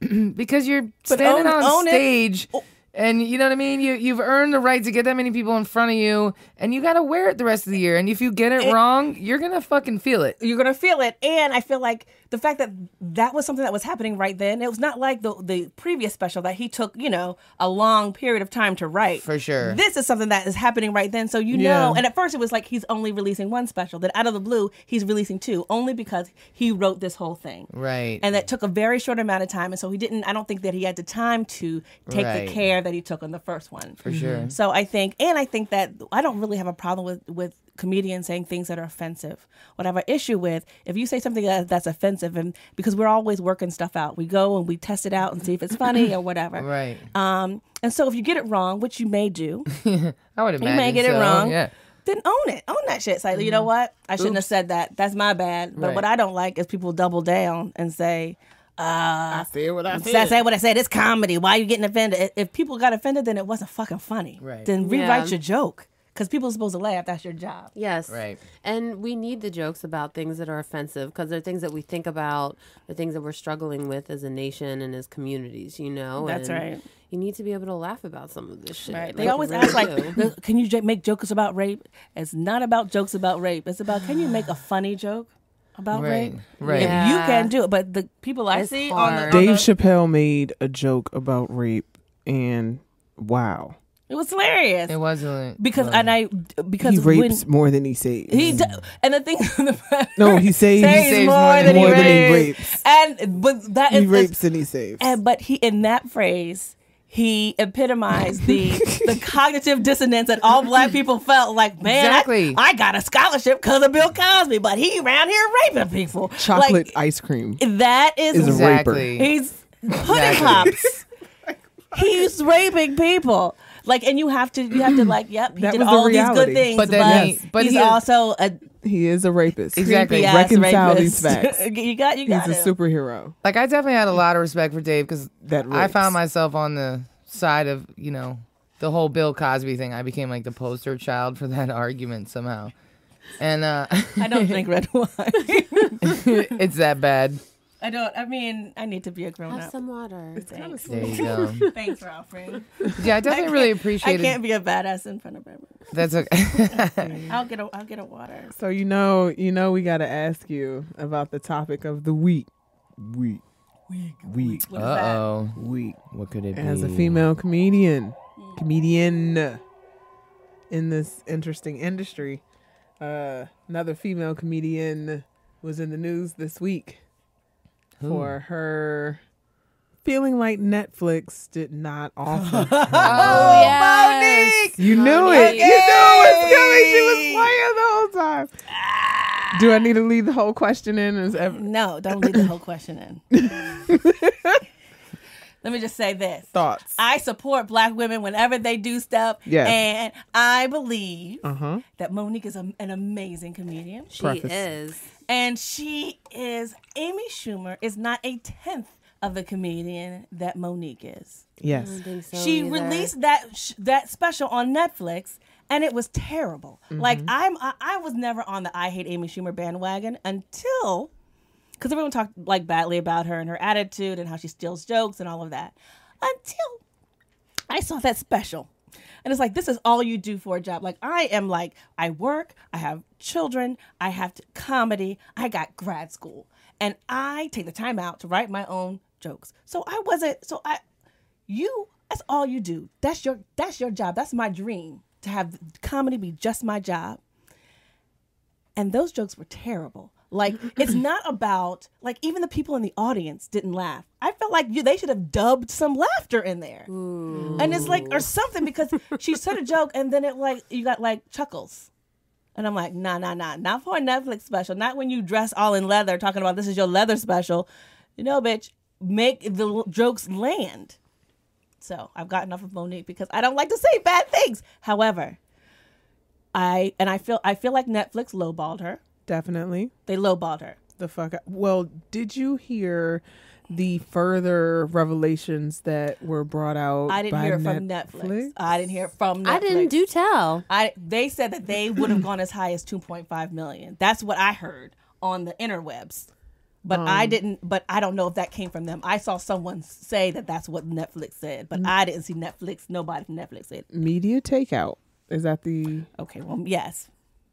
because you're standing on stage. And you know what I mean? You've earned the right to get that many people in front of you, and you got to wear it the rest of the year. And if you get it wrong, you're going to fucking feel it. You're going to feel it. And I feel like the fact that that was something that was happening right then, it was not like the previous special that he took, you know, a long period of time to write. For sure. This is something that is happening right then, so you know. And at first it was like he's only releasing one special. Then out of the blue, he's releasing two, only because he wrote this whole thing. Right. And that took a very short amount of time, and so I don't think that he had the time to take the care that he took on the first one. For sure. So I think that I don't really have a problem with comedians saying things that are offensive. What I have an issue with, if you say something that's offensive, and because we're always working stuff out. We go and we test it out and see if it's funny or whatever. Right. And so if you get it wrong, which you may do. I would imagine you may get it wrong. Yeah. Then own it. Own that shit. It's like, you know what? I shouldn't have said that. That's my bad. But what I don't like is people double down and say, I said what I said. I said what I said. It's comedy. Why are you getting offended? If people got offended, then it wasn't fucking funny. Right. Then rewrite your joke. Because people are supposed to laugh. That's your job. Yes. Right. And we need the jokes about things that are offensive, because they're things that we think about, the things that we're struggling with as a nation and as communities, you know? That's right. You need to be able to laugh about some of this shit. Right. Like, they always ask, like, can you make jokes about rape? It's not about jokes about rape. It's about, can you make a funny joke about rape? Right. Yeah. You can do it. But the people I see on Dave Chappelle made a joke about rape, and wow. It was hilarious. It was hilarious. Because he rapes more than he saves. And the thing he saves more than he rapes. And but that he rapes and he saves. And but he in that phrase he epitomized the cognitive dissonance that all black people felt like, man, I got a scholarship because of Bill Cosby, but he around here raping people. Chocolate ice cream. That is a raper. He's pudding pops. He's raping people. Like, and you have to like, he did all these good things, but he's also he is a rapist. Exactly. Reconcile these facts. you got He's a superhero. Like, I definitely had a lot of respect for Dave, because I found myself on the side of, you know, the whole Bill Cosby thing. I became like the poster child for that argument somehow. And I don't drink red wine. It's that bad. I don't. I mean, I need to be a grown up. Have some water. Thanks. There you go. Thanks, Ralphie. Yeah, I definitely really appreciate it. I can't be a badass in front of everyone. That's okay. I'll get a water. So you know, we got to ask you about the topic of the week. Week. Uh-oh. Week. What could it be? As a female comedian in this interesting industry, another female comedian was in the news this week for her feeling like Netflix did not offer. Monique! You knew it. You knew it was coming. She was playing the whole time. Do I need to leave the whole question in? No, don't leave the whole question in. Let me just say this. Thoughts. I support black women whenever they do stuff. Yes. And I believe that Monique is an amazing comedian. She is. And Amy Schumer is not a 10th of the comedian that Monique is. Yes. I don't think so she either. Released that special on Netflix, and it was terrible. Mm-hmm. Like, I was never on the I Hate Amy Schumer bandwagon until, because everyone talked like badly about her and her attitude and how she steals jokes and all of that, until I saw that special. And it's like, this is all you do for a job. Like, I am like, I work, I have children, I have comedy, I got grad school. And I take the time out to write my own jokes. So I wasn't, so I, you, that's all you do. That's your job. That's my dream, to have comedy be just my job. And those jokes were terrible. Like, it's not about, like, even the people in the audience didn't laugh. I felt like they should have dubbed some laughter in there. Ooh. And it's like, or something, because she said a joke and then it, like, you got, like, chuckles. And I'm like, nah. Not for a Netflix special. Not when you dress all in leather, talking about this is your leather special. You know, bitch, make the jokes land. So I've gotten off of Monique because I don't like to say bad things. However, I feel like Netflix lowballed her. Definitely. They lowballed her. The fuck. Well, did you hear the further revelations that were brought out? I didn't hear it from Netflix. I didn't do tell. They said that they would have gone as high as 2.5 million. That's what I heard on the interwebs. But I didn't. But I don't know if that came from them. I saw someone say that that's what Netflix said, but I didn't see Netflix. Nobody from Netflix said it. Media Takeout. Is that the? Okay. Well, yes.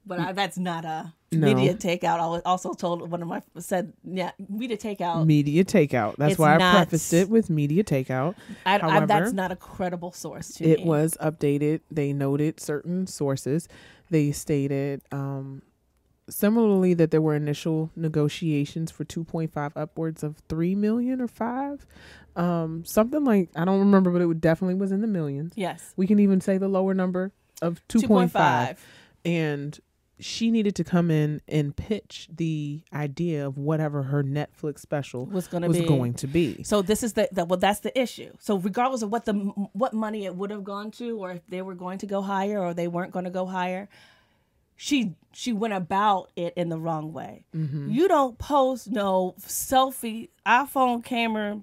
But that's not a Media Takeout. I also told one of my said, yeah, Media Takeout. That's why I prefaced it with Media Takeout. However, that's not a credible source to me. It was updated. They noted certain sources. They stated similarly that there were initial negotiations for 2.5 upwards of 3 million or 5. Something like, I don't remember, but it definitely was in the millions. Yes. We can even say the lower number of 2.5. And she needed to come in and pitch the idea of whatever her Netflix special was going to be. So this is that's the issue. So regardless of what money it would have gone to, or if they were going to go higher or they weren't going to go higher, she went about it in the wrong way. Mm-hmm. You don't post no selfie, iPhone camera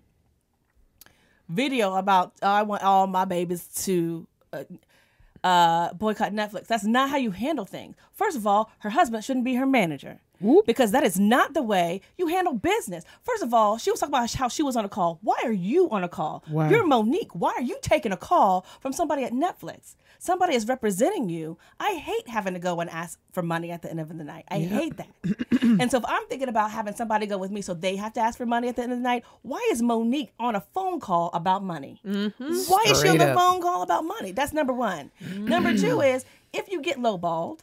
video about, oh, I want all my babies to... boycott Netflix. That's not how you handle things. First of all, her husband shouldn't be her manager. Whoop. Because that is not the way you handle business. First of all, she was talking about how she was on a call. Why are you on a call? Wow. You're Monique. Why are you taking a call from somebody at Netflix? Somebody is representing you. I hate having to go and ask for money at the end of the night. I hate that. And so if I'm thinking about having somebody go with me so they have to ask for money at the end of the night, why is Monique on a phone call about money? Mm-hmm. Why is she on a phone call about money? That's number one. Mm-hmm. Number two is, if you get lowballed,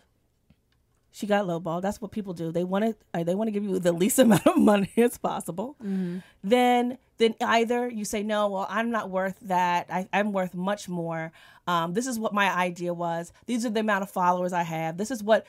she got lowballed. That's what people do. They want to give you the least amount of money as possible. Mm-hmm. Then either you say, no, well, I'm not worth that. I'm worth much more. This is what my idea was. These are the amount of followers I have. This is what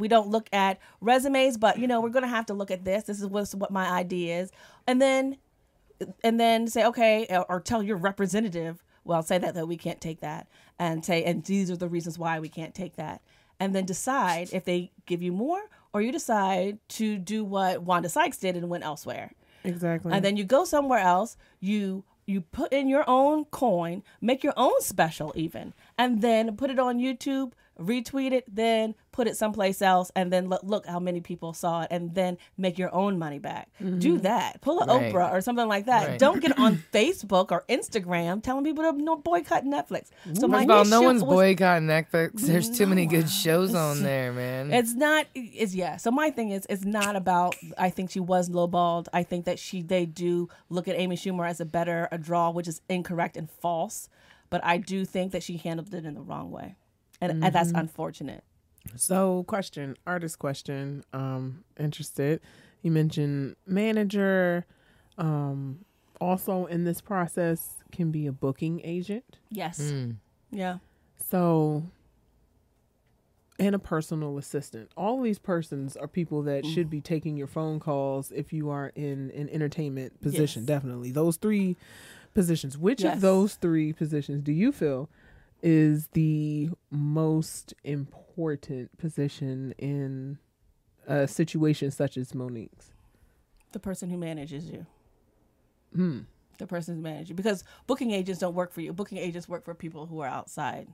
we don't look at resumes, but you know, we're gonna have to look at this. This is what my idea is. And then say, okay, or tell your representative, well, say that we can't take that, and say, and these are the reasons why we can't take that. And then decide if they give you more, or you decide to do what Wanda Sykes did and went elsewhere. Exactly. And then you go somewhere else, you put in your own coin, make your own special even, and then put it on YouTube, retweet it, then put it someplace else, and then look how many people saw it, and then make your own money back. Mm-hmm. Do that. Pull a Oprah or something like that. Right. Don't get on Facebook or Instagram telling people to boycott Netflix. So no one's boycotting Netflix. There's too many good shows on there, man. So my thing is, it's not about, I think she was lowballed. I think that they do look at Amy Schumer as a draw, which is incorrect and false. But I do think that she handled it in the wrong way. And that's unfortunate. So artist question, interested. You mentioned manager, also in this process can be a booking agent. Yes. Mm. Yeah. So, and a personal assistant. All these persons are people that should be taking your phone calls if you are in an entertainment position. Yes. Definitely. Those three positions. Which of those three positions do you feel is the most important position in a situation such as Monique's? The person who manages you. Hmm. The person who manages you. Because booking agents don't work for you. Booking agents work for people who are outside.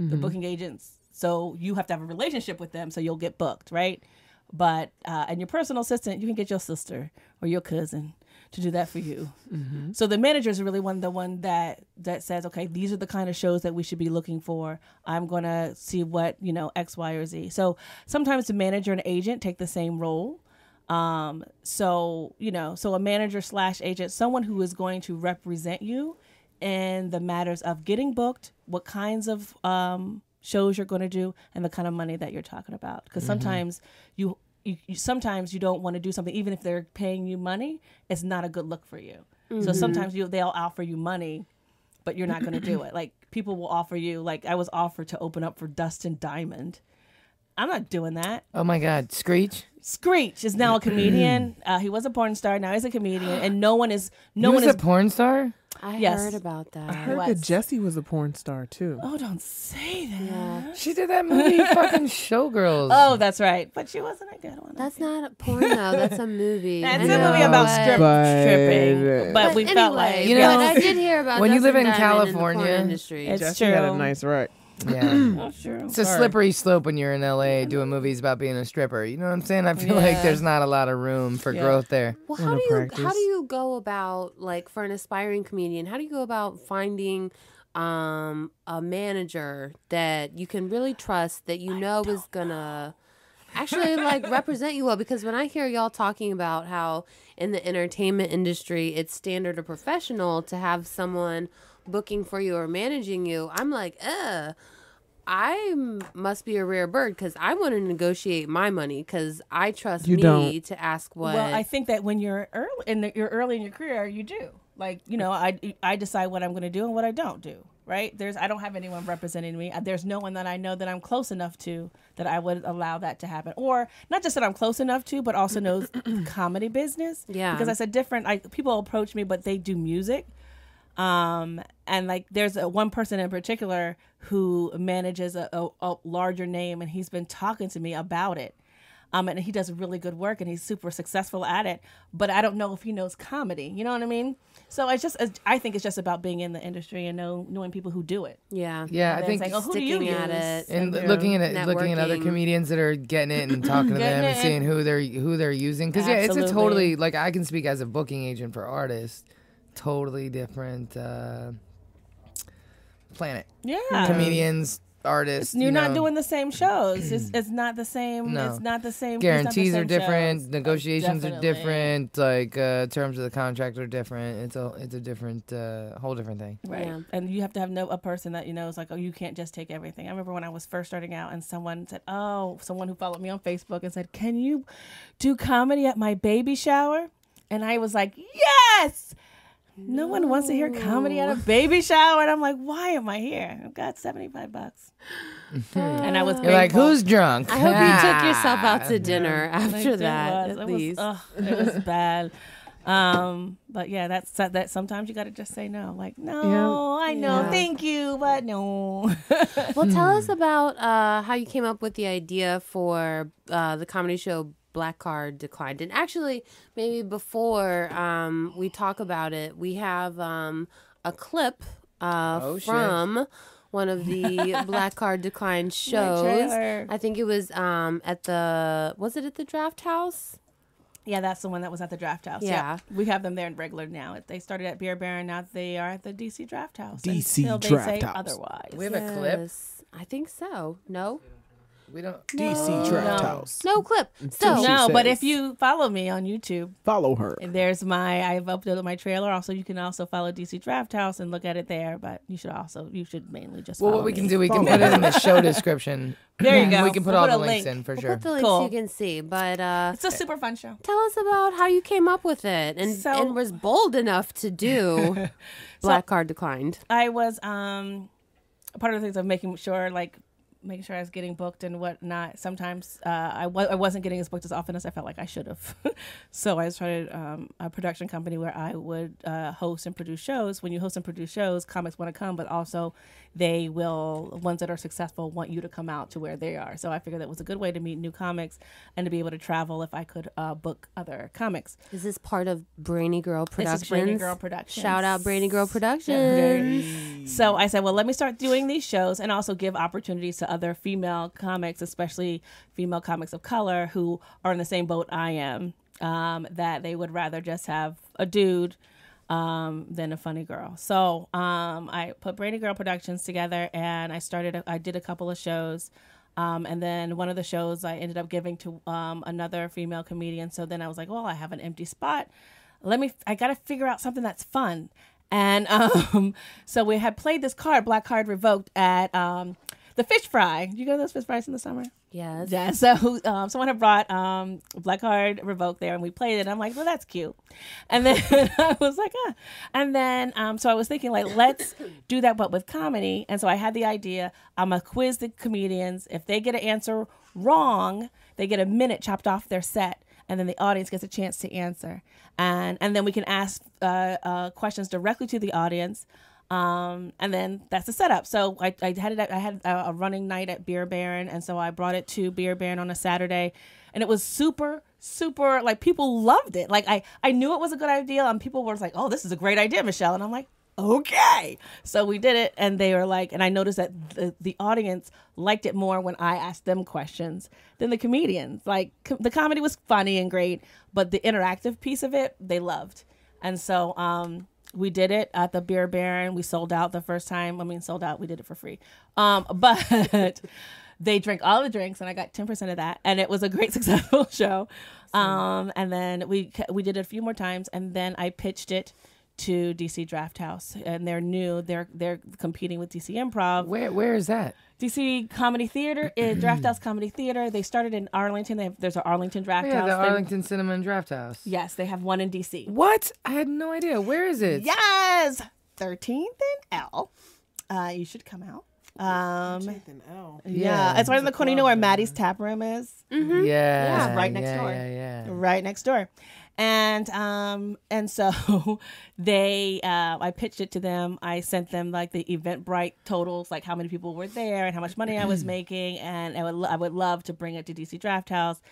Mm-hmm. The booking agents. So you have to have a relationship with them so you'll get booked, right? But, and your personal assistant, you can get your sister or your cousin to do that for you. Mm-hmm. So the manager is really the one that says, okay, these are the kind of shows that we should be looking for. I'm going to see what, X, Y, or Z. So sometimes the manager and agent take the same role. So a manager / agent, someone who is going to represent you in the matters of getting booked, what kinds of shows you're going to do, and the kind of money that you're talking about. Because mm-hmm. sometimes you don't want to do something, even if they're paying you money, it's not a good look for you. Mm-hmm. So sometimes they'll offer you money, but you're not going to do it. Like people will offer you, like I was offered to open up for Dustin Diamond. I'm not doing that. Oh my God, Screech! Screech is now a comedian. He was a porn star. Now he's a comedian, and no one is a porn star. I heard about that. I heard that Jessie was a porn star too. Oh, don't say that. Yeah. She did that movie, fucking Showgirls. Oh, that's right. But she wasn't a good one. That's not a porn though. That's a movie. That's a movie about stripping. But we felt like I did hear about when you live in California, industry. It's Jessie true. Had a nice ride. Yeah, oh, sure. It's a slippery slope when you're in LA doing movies about being a stripper. You know what I'm saying? I feel like there's not a lot of room for growth there. Well, how do you go about, like, for an aspiring comedian? How do you go about finding a manager that you can really trust, that is gonna actually like represent you well? Because when I hear y'all talking about how in the entertainment industry it's standard or professional to have someone booking for you or managing you, I'm like, I must be a rare bird because I want to negotiate my money because I trust you me don't. To ask what. Well, I think that when you're early in your career, you do. Like, I decide what I'm going to do and what I don't do. Right? I don't have anyone representing me. There's no one that I know that I'm close enough to that I would allow that to happen. Or not just that I'm close enough to, but also knows comedy business. Yeah. Because it's a different. People approach me, but they do music. And like there's one person in particular who manages a larger name, and he's been talking to me about it. And he does really good work, and he's super successful at it. But I don't know if he knows comedy. You know what I mean? So it's just, I think it's just about being in the industry and knowing people who do it. Yeah, yeah. I think saying, who do you use? At it and looking at other comedians that are getting it and talking to them and seeing who they're using. Because it's a totally, like, I can speak as a booking agent for artists. Totally different planet. Yeah, comedians, artists. You're not doing the same shows. It's not the same. No. It's not the same. Guarantees are different. Shows. Negotiations are different. Like terms of the contract are different. It's a different whole different thing. Right. Yeah. And you have to have a person that is like, oh, you can't just take everything. I remember when I was first starting out, and someone said, someone who followed me on Facebook and said, can you do comedy at my baby shower? And I was like, yes. No one wants to hear comedy at a baby shower. And I'm like, why am I here? I've got $75. And I was like, who's drunk? I hope you took yourself out to dinner after that, at least. It was bad. But yeah, that's sometimes you got to just say no. Like, no, I know. Yeah. Thank you, but no. Well, tell us about how you came up with the idea for the comedy show Black Card Declined. And actually, maybe before we talk about it, we have a clip from one of the Black Card Declined shows. I think it was at the Draft House? Yeah, that's the one that was at the Draft House. Yeah. We have them there in regular now. They started at Beer Baron, now they are at the DC Draft House. DC Draft House. Otherwise. We have a clip? I think so. No? We don't. DC Draft House. No clip. So but if you follow me on YouTube, follow her. There's I've uploaded my trailer. Also, you can also follow DC Draft House and look at it there. But you should mainly just. Well, follow what we me. Can do, we can put it in the show description. There you go. We can put all the links in for sure. We'll put the links so you can see. But it's a super fun show. Tell us about how you came up with it and was bold enough to do Black Card Declined. I was part of the things of making sure I was getting booked and whatnot. Sometimes I wasn't getting as booked as often as I felt like I should have. So I started a production company where I would host and produce shows. When you host and produce shows, comics want to come, but also ones that are successful want you to come out to where they are. So I figured that was a good way to meet new comics and to be able to travel if I could book other comics. Is this part of Brainy Girl Productions? This is Brainy Girl Productions. Shout out Brainy Girl Productions. Yeah. So I said, well, let me start doing these shows and also give opportunities to other female comics, especially female comics of color who are in the same boat I am that they would rather just have a dude than a funny girl. So I put Brainy Girl Productions together, and I started, I did a couple of shows. And then one of the shows I ended up giving to another female comedian. So then I was like, well, I have an empty spot. I got to figure out something that's fun. And so we had played this card, Black Card Revoked, at the Fish Fry. Did you go to those Fish Fries in the summer? Yes. Yeah. So someone had brought Black Card Revoked there, and we played it. And I'm like, well, that's cute. And then I was like, ah. And then so I was thinking, like, let's do that, but with comedy. And so I had the idea, I'm going to quiz the comedians. If they get an answer wrong, they get a minute chopped off their set. And then the audience gets a chance to answer. And then we can ask questions directly to the audience. And then that's the setup. So I had a running night at Beer Baron. And so I brought it to Beer Baron on a Saturday. And it was super, super, like, people loved it. Like, I knew it was a good idea. And people were like, oh, this is a great idea, Michelle. And I'm like, okay. So we did it. And they were like, and I noticed that the audience liked it more when I asked them questions than the comedians. Like, the comedy was funny and great, but the interactive piece of it, they loved. And so we did it at the Beer Baron. We sold out the first time. I mean, sold out. We did it for free. But they drank all the drinks, and I got 10% of that. And it was a great, successful show. And then we did it a few more times. And then I pitched it to DC Draft House, and they're new. They're competing with DC Improv. Where is that? DC Comedy Theater, Draft House Comedy Theater. They started in Arlington. There's an Arlington Draft House. Yeah, the Arlington Cinema and Draft House. Yes, they have one in DC. What? I had no idea. Where is it? Yes, 13th and L. You should come out. 13th and L. Yeah, it's right in the corner, you know where Maddie's Tap Room is. Mm-hmm. Yeah, right next door. Yeah, right next door. And so they, I pitched it to them. I sent them like the Eventbrite totals, like how many people were there and how much money I was making. And I would love to bring it to DC Draft House.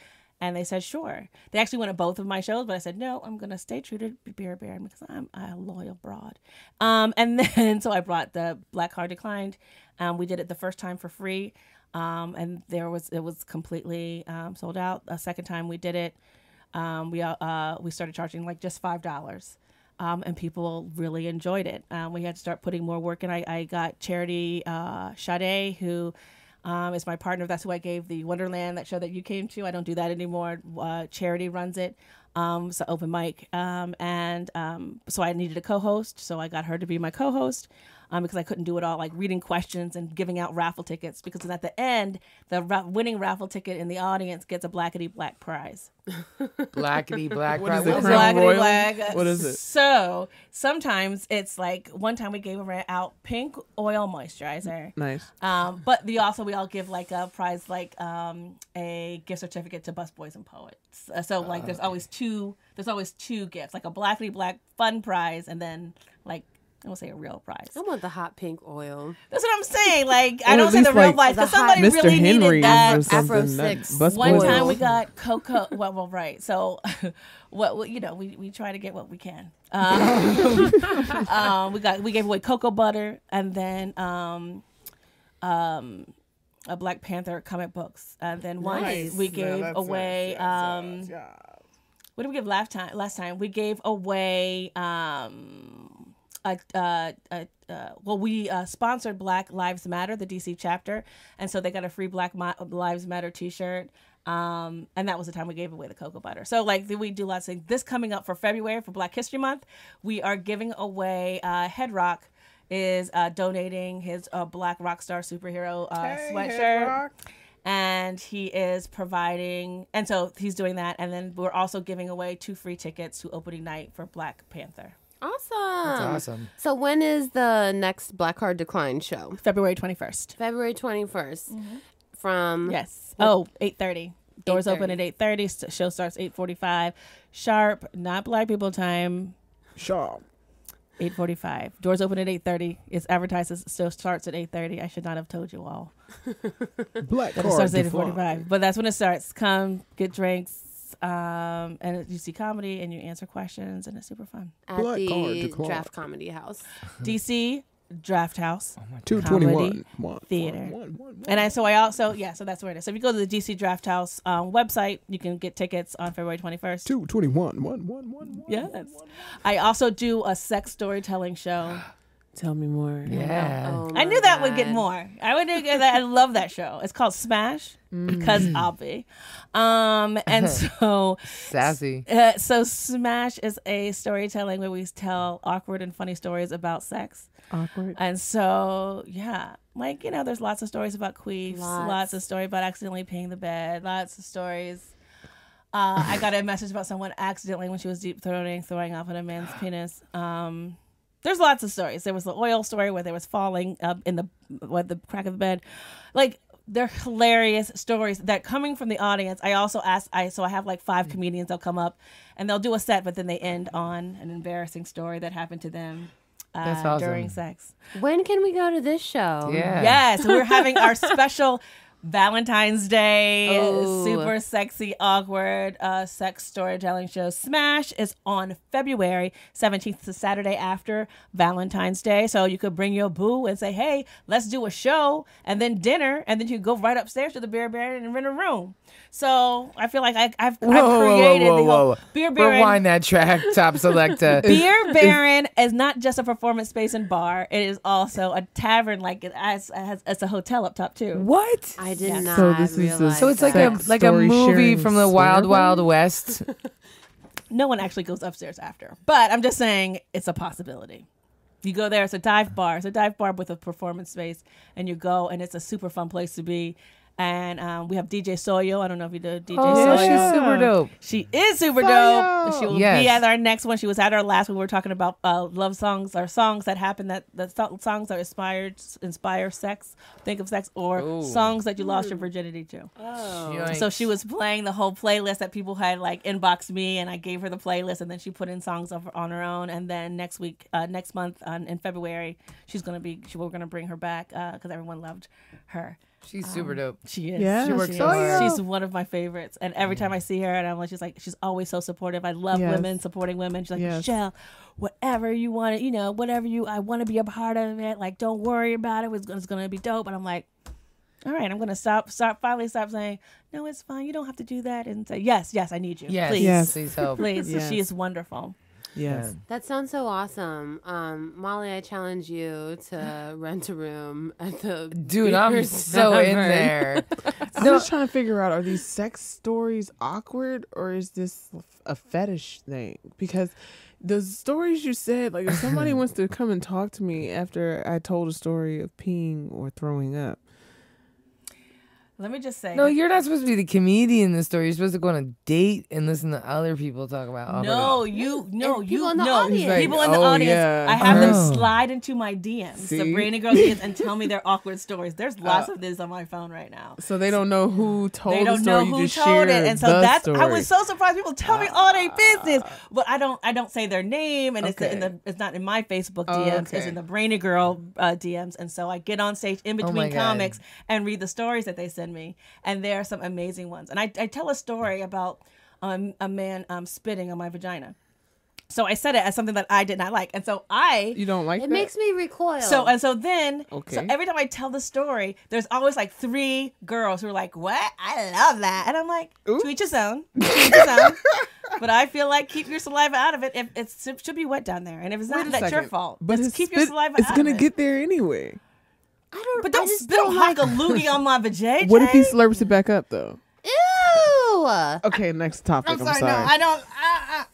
And they said, sure. They actually went to both of my shows, but I said, no, I'm going to stay true to Beer Baron because I'm a loyal broad. And then, so I brought the Black Card Declined. We did it the first time for free. And it was completely, sold out. A second time we did it. We started charging like just $5, and people really enjoyed it. We had to start putting more work in. I got Charity Sade, who is my partner. That's who I gave the Wonderland, that show that you came to. I don't do that anymore. Charity runs it. So open mic. So I needed a co-host. So I got her to be my co-host because I couldn't do it all, like reading questions and giving out raffle tickets, because at the end, the winning raffle ticket in the audience gets a blackity black prize. Blackity black prize. What is it? So sometimes it's like, one time we gave out pink oil moisturizer. Nice. But we all give like a prize, like a gift certificate to Busboys and Poets. So like there's always two gifts, like a blackity black fun prize, and then like I won't say a real prize. I want the hot pink oil. That's what I'm saying. Like, I don't say the real prize, but somebody really needed that. Afro 6. One time we got cocoa. Well, right. So, you know, we try to get what we can. We gave away cocoa butter, and then a Black Panther comic books, and then once we gave away. What did we give last time? We gave away. We sponsored Black Lives Matter, the DC chapter, and so they got a free Black Lives Matter T-shirt, and that was the time we gave away the cocoa butter. So like we do lots of things. This coming up for February for Black History Month, we are giving away Head Rock is donating his Black Rock Star superhero sweatshirt. Head Rock. And he is providing, and so he's doing that, and then we're also giving away 2 free tickets to opening night for Black Panther. Awesome. That's awesome. So when is the next Black Card Decline show? February 21st. February 21st. Mm-hmm. From? Yes. 8:30. Doors open at 8:30. Show starts 8:45. Sharp. Not black people time. Sharp. 8:45. Doors open at 8:30. It's advertised as still starts at 8:30. I should not have told you all. Black Card. It starts at 8:45. But that's when it starts. Come, get drinks. And you see comedy and you answer questions, and it's super fun. At the Draft Comedy House. DC Draft House, 221 Theater, and I also so that's where it is. So if you go to the DC Draft House website, you can get tickets on February 21st. 221. Yes, I also do a sex storytelling show. Tell me more. Yeah, oh, I knew that would get more. I would get that. I love that show. It's called Smash because I'll be. And so sassy. So Smash is a storytelling where we tell awkward and funny stories about sex. Awkward. And so yeah, like you know, there's lots of stories about queefs, lots of stories about accidentally peeing the bed, lots of stories. I got a message about someone accidentally when she was deep throating, throwing off on a man's penis. There's lots of stories. There was the oil story where there was falling up in the crack of the bed. Like, they're hilarious stories that coming from the audience. I also ask, so I have like 5 comedians. They'll come up and they'll do a set, but then they end on an embarrassing story that happened to them. That's awesome. During sex. When can we go to this show? Yeah. Yes, we're having our special Valentine's Day super sexy awkward sex storytelling show. Smash is on February 17th, the Saturday after Valentine's Day, so you could bring your boo and say, hey, let's do a show and then dinner, and then you go right upstairs to the Beer Baron and rent a room. So I feel like I've created the whole Beer Baron. Rewind that track, Top Selector. Beer Baron is not just a performance space and bar; it is also a tavern. Like it's a hotel up top too. What? I did not. So it's like a movie from the Wild Wild West. No one actually goes upstairs after, but I'm just saying it's a possibility. You go there; it's a dive bar. It's a dive bar with a performance space, and you go, and it's a super fun place to be. And we have DJ Soyo. I don't know if you know DJ Soyo. She's super dope. She is super dope. She will be at our next one. She was at our last one. We were talking about love songs or songs that happen songs that inspire sex, think of sex, or songs that you lost your virginity to. Oh. So she was playing the whole playlist that people had like inboxed me, and I gave her the playlist, and then she put in songs on her own. And then next month in February, we're gonna bring her back because everyone loved her. She's super dope. She is. Yeah, she works so hard. She's one of my favorites. And every time I see her, and I'm like, she's always so supportive. I love women, supporting women. She's like, Michelle, whatever you want, I want to be a part of it. Like, don't worry about it. It's going to be dope. And I'm like, all right, I'm going to finally stop saying, no, it's fine. You don't have to do that. And say, yes, I need you. Yes, please. Yes, please help. Please. Yes. She is wonderful. Yes. That sounds so awesome. Molly, I challenge you to rent a room at the Dude, I'm so in there. I'm just trying to figure out, are these sex stories awkward or is this a fetish thing? Because the stories you said, like if somebody wants to come and talk to me after I told a story of peeing or throwing up. Let me just say. No, you're not supposed to be the comedian in this story. You're supposed to go on a date and listen to other people talk about. People in the audience. Yeah. I have them slide into my DMs, Brainy Girl DMs, and tell me their awkward stories. There's lots of this on my phone right now. So they don't know who told. They don't know who told it, and so that's. Story. I was so surprised. People tell me all their business, but I don't say their name, and it's not in my Facebook DMs. It's in the Brainy Girl DMs, and so I get on stage in between comics and read the stories that they said. Me and there are some amazing ones, and I tell a story about a man spitting on my vagina. So I said it as something that I did not like, and so you don't like it that? Makes me recoil. So every time I tell the story, there's always like 3 girls who are like, "What? I love that," and I'm like, "To each his own." But I feel like keep your saliva out of it. If it should be wet down there, and if it's not, that's your fault. But keep your saliva. It's out gonna of it. Get there anyway. Don't spit like a loogie on my vajayjay. What if he slurps it back up though? Ew. Okay, next topic. I'm sorry. No, I don't.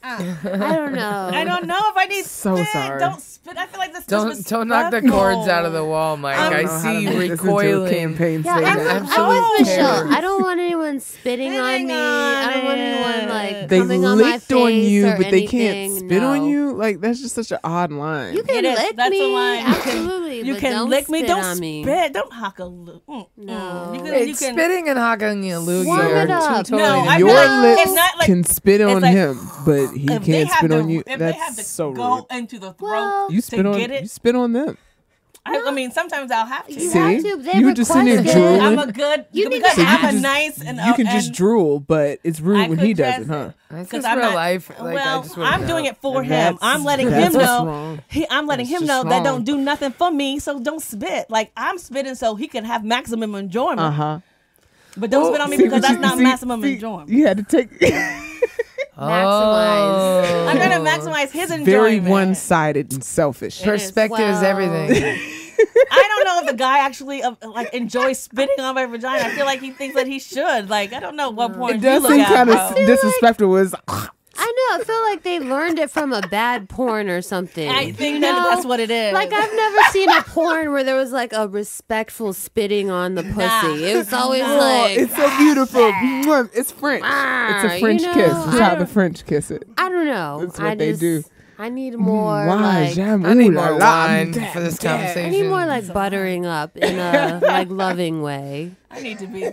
I don't know. I don't know if I need. So spit. Sorry. Don't spit. I feel like this. Don't knock the cords out of the wall, Mike. I see you recoiling. Yeah, I'm Michelle. I don't want anyone spitting on me. I don't want anyone like coming on my face. They licked on you, but anything. They can't spit on you. Like that's just such an odd line. You can lick me. That's a line. Absolutely. You can lick me. Don't spit. Don't hock a loogie. No. Spitting and hocking a loogie are two totally. Your lips can spit on him, but he can't spit on you. That's so rude. If they have to go into the throat to get it. You spit on them. I mean, sometimes I'll have to. You have to. They you just sitting there drooling. I'm a good. I'm a nice. And you can just drool, but it's rude when he does it, huh? Because I'm real life. Like, well, I'm doing it for him. I'm letting him know. I'm letting him know that don't do nothing for me. So don't spit. Like I'm spitting, so he can have maximum enjoyment. Uh huh. But don't spit on me because that's not maximum enjoyment. You had to take. Maximize. Oh. I'm gonna maximize his enjoyment. Very one-sided and selfish. Perspective is everything. I don't know if the guy actually like enjoys spitting on my vagina. I feel like he thinks that he should. Like I don't know what porn. It does seem kind of disrespectful. I know. I feel like they learned it from a bad porn or something. I think that's what it is. Like I've never seen a porn where there was like a respectful spitting on the pussy. It was always like it's so beautiful. It's French. It's a French kiss. It's how the French kiss it. I don't know. It's what they do. I need more. Like, I need more wine for this conversation. I need more like buttering up in a like loving way. I need to be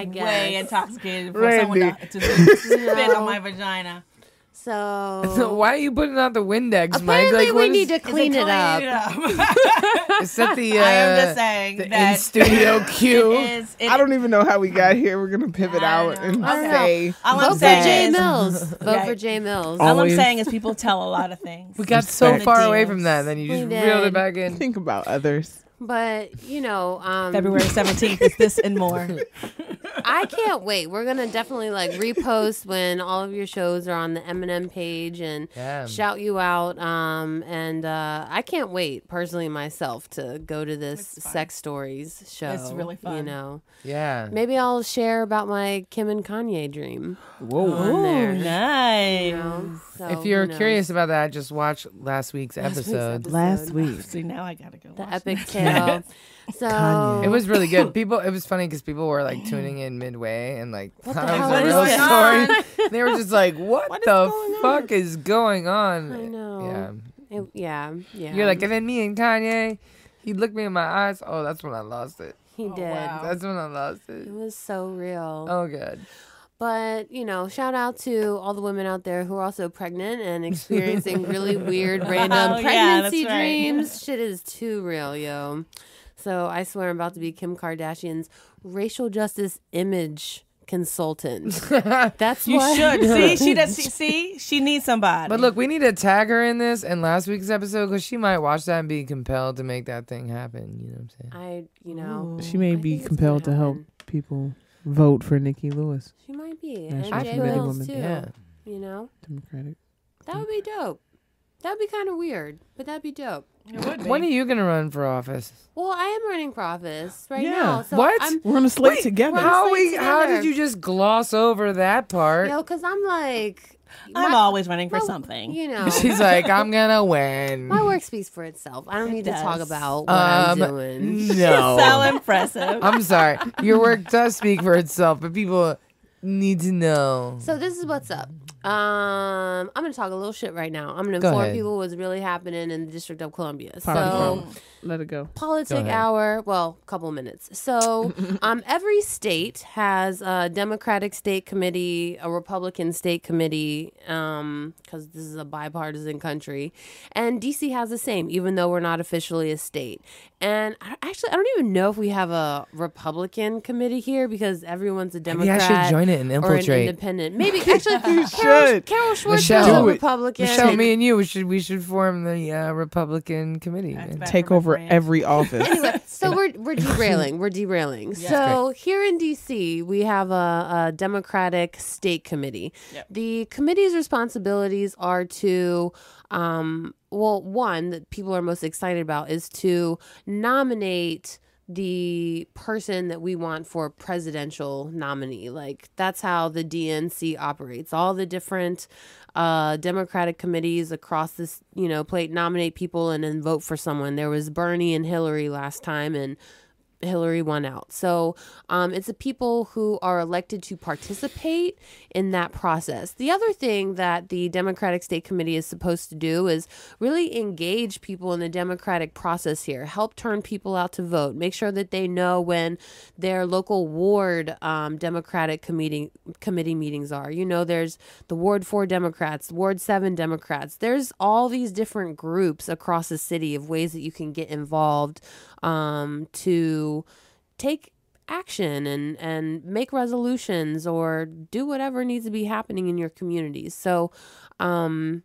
way intoxicated for someone to spit on my vagina. So why are you putting out the Windex, Mike? Apparently, we need to clean it up. Is that the? I am just saying that in studio cue. I don't even know how we got here. We're gonna pivot out and say vote for J Mills. Vote for J Mills. All I'm saying is people tell a lot of things. We got so far away from that, then you just reeled it back in. Think about others. But you know, February 17th is this and more. I can't wait. We're gonna definitely like repost when all of your shows are on the M&M page and shout you out. And I can't wait personally myself to go to this Sex Stories show. It's really fun. You know, maybe I'll share about my Kim and Kanye dream. Whoa, nice. You know? So, if you're curious about that, just watch last week's episode. Last week. See, now I gotta go. The epic tale. So it was really good. It was funny because people were like tuning in midway and like story. They were just like, "What the fuck is going on?" I know. Yeah. Yeah. You're like, and then me and Kanye, he looked me in my eyes. Oh, that's when I lost it. He did. Wow. That's when I lost it. It was so real. Oh, good. But, you know, shout out to all the women out there who are also pregnant and experiencing really weird, random pregnancy dreams. Right. Shit is too real, yo. So I swear I'm about to be Kim Kardashian's racial justice image consultant. That's you should see. She does see. She needs somebody. But look, we need to tag her in this and last week's episode because she might watch that and be compelled to make that thing happen. You know what I'm saying? She may be compelled to help people. Vote for Nikki Lewis. She might be. And J Mills too. Yeah. You know? Democratic. That would be dope. That would be kind of weird, but that'd be dope. It would be. When are you going to run for office? Well, I am running for office right now. So what? We're on a slate together. How did you just gloss over that part? Yo, because I'm like... I'm always running for something. You know. She's like, I'm going to win. My work speaks for itself. I don't need to talk about what I'm doing. No. So impressive. I'm sorry. Your work does speak for itself, but people need to know. So this is what's up. I'm going to talk a little shit right now. I'm going to inform people what's really happening in the District of Columbia. Let it go. Politic hour. Well, a couple minutes. So every state has a Democratic state committee, a Republican state committee, because this is a bipartisan country. And D.C. has the same, even though we're not officially a state. And I don't even know if we have a Republican committee here because everyone's a Democrat. Maybe I should join it and infiltrate. Or an independent. Maybe actually Carol Schwartz is a Republican. Michelle, me and you, we should form the Republican committee and take over every office. Anyway, so we're derailing. We're derailing. Yeah. So here in D.C., we have a Democratic state committee. Yep. The committee's responsibilities are to... one that people are most excited about is to nominate the person that we want for presidential nominee. Like that's how the DNC operates. All the different Democratic committees across this, nominate people and then vote for someone. There was Bernie and Hillary last time, and Hillary won out. So it's the people who are elected to participate in that process. The other thing that the Democratic State Committee is supposed to do is really engage people in the democratic process here, help turn people out to vote, make sure that they know when their local ward Democratic committee meetings are. You know, there's the Ward 4 Democrats, Ward 7 Democrats. There's all these different groups across the city of ways that you can get involved to take action and make resolutions or do whatever needs to be happening in your communities. So the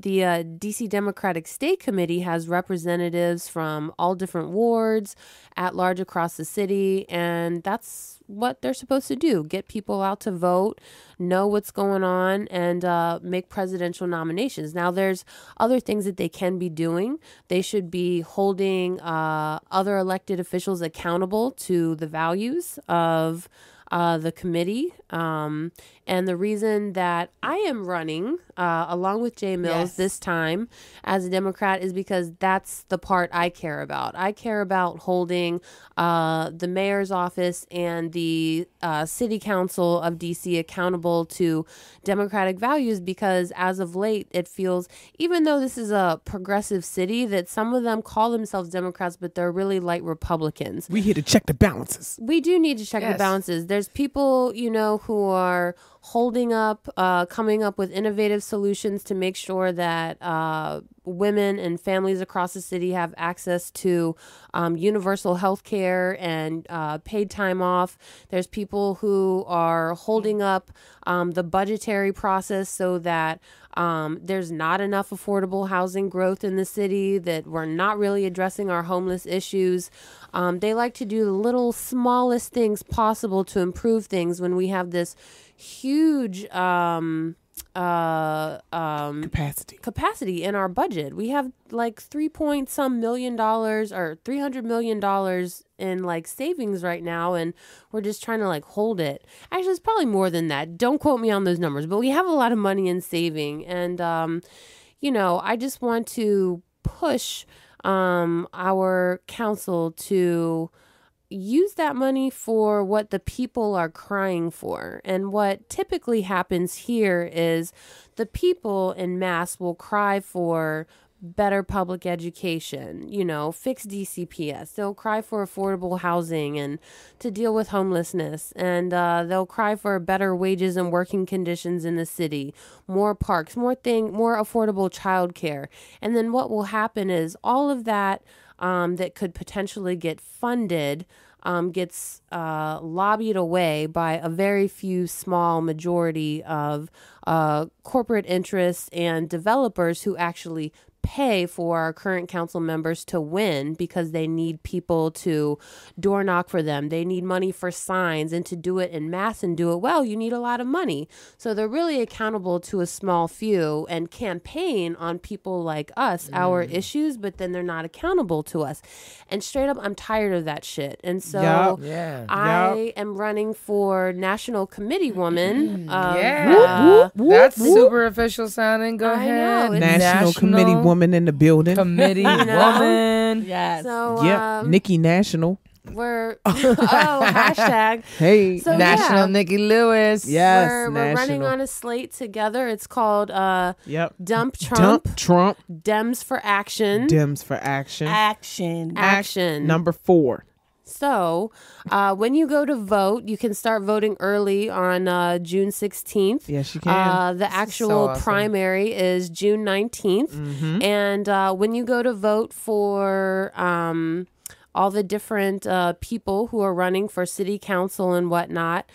DC Democratic State Committee has representatives from all different wards at large across the city, and that's what they're supposed to do: get people out to vote, know what's going on, and make presidential nominations. Now, there's other things that they can be doing. They should be holding other elected officials accountable to the values of the committee. And the reason that I am running along with J Mills this time as a Democrat is because that's the part I care about. I care about holding the mayor's office and the city council of DC accountable to democratic values, because as of late, it feels, even though this is a progressive city, that some of them call themselves Democrats, but they're really light Republicans. We here to check the balances. We do need to check the balances. There's people, you know, who are holding up, coming up with innovative solutions to make sure that women and families across the city have access to universal health care and paid time off. There's people who are holding up the budgetary process so that there's not enough affordable housing growth in the city, that we're not really addressing our homeless issues. They like to do the little smallest things possible to improve things when we have this huge capacity in our budget. We have like $3 point some million or $300 million in like savings right now, and we're just trying to like hold it. Actually, it's probably more than that. Don't quote me on those numbers, but we have a lot of money in saving. And you know, I just want to push our council to use that money for what the people are crying for. And what typically happens here is the people in mass will cry for better public education, you know, fix DCPS. They'll cry for affordable housing and to deal with homelessness. And they'll cry for better wages and working conditions in the city, more parks, more affordable childcare. And then what will happen is all of that that could potentially get funded gets lobbied away by a very few small majority of corporate interests and developers who actually pay for our current council members to win, because they need people to door knock for them. They need money for signs, and to do it in mass and do it well, you need a lot of money. So they're really accountable to a small few and campaign on people like us, our issues, but then they're not accountable to us. And straight up, I'm tired of that shit. And so I am running for national committee woman. That's super official sounding. Go ahead. National committee woman. In the building. Committee woman. Yes. So, yeah. Nikki National. We're hashtag. Hey, so, National Nikki Lewis. Yes. We're running on a slate together. It's called Dump Trump. Dems for Action. Dems for Action. Action. Number 4. So when you go to vote, you can start voting early on June 16th. Yes, you can. The actual primary is June 19th. And when you go to vote for all the different people who are running for city council and whatnot,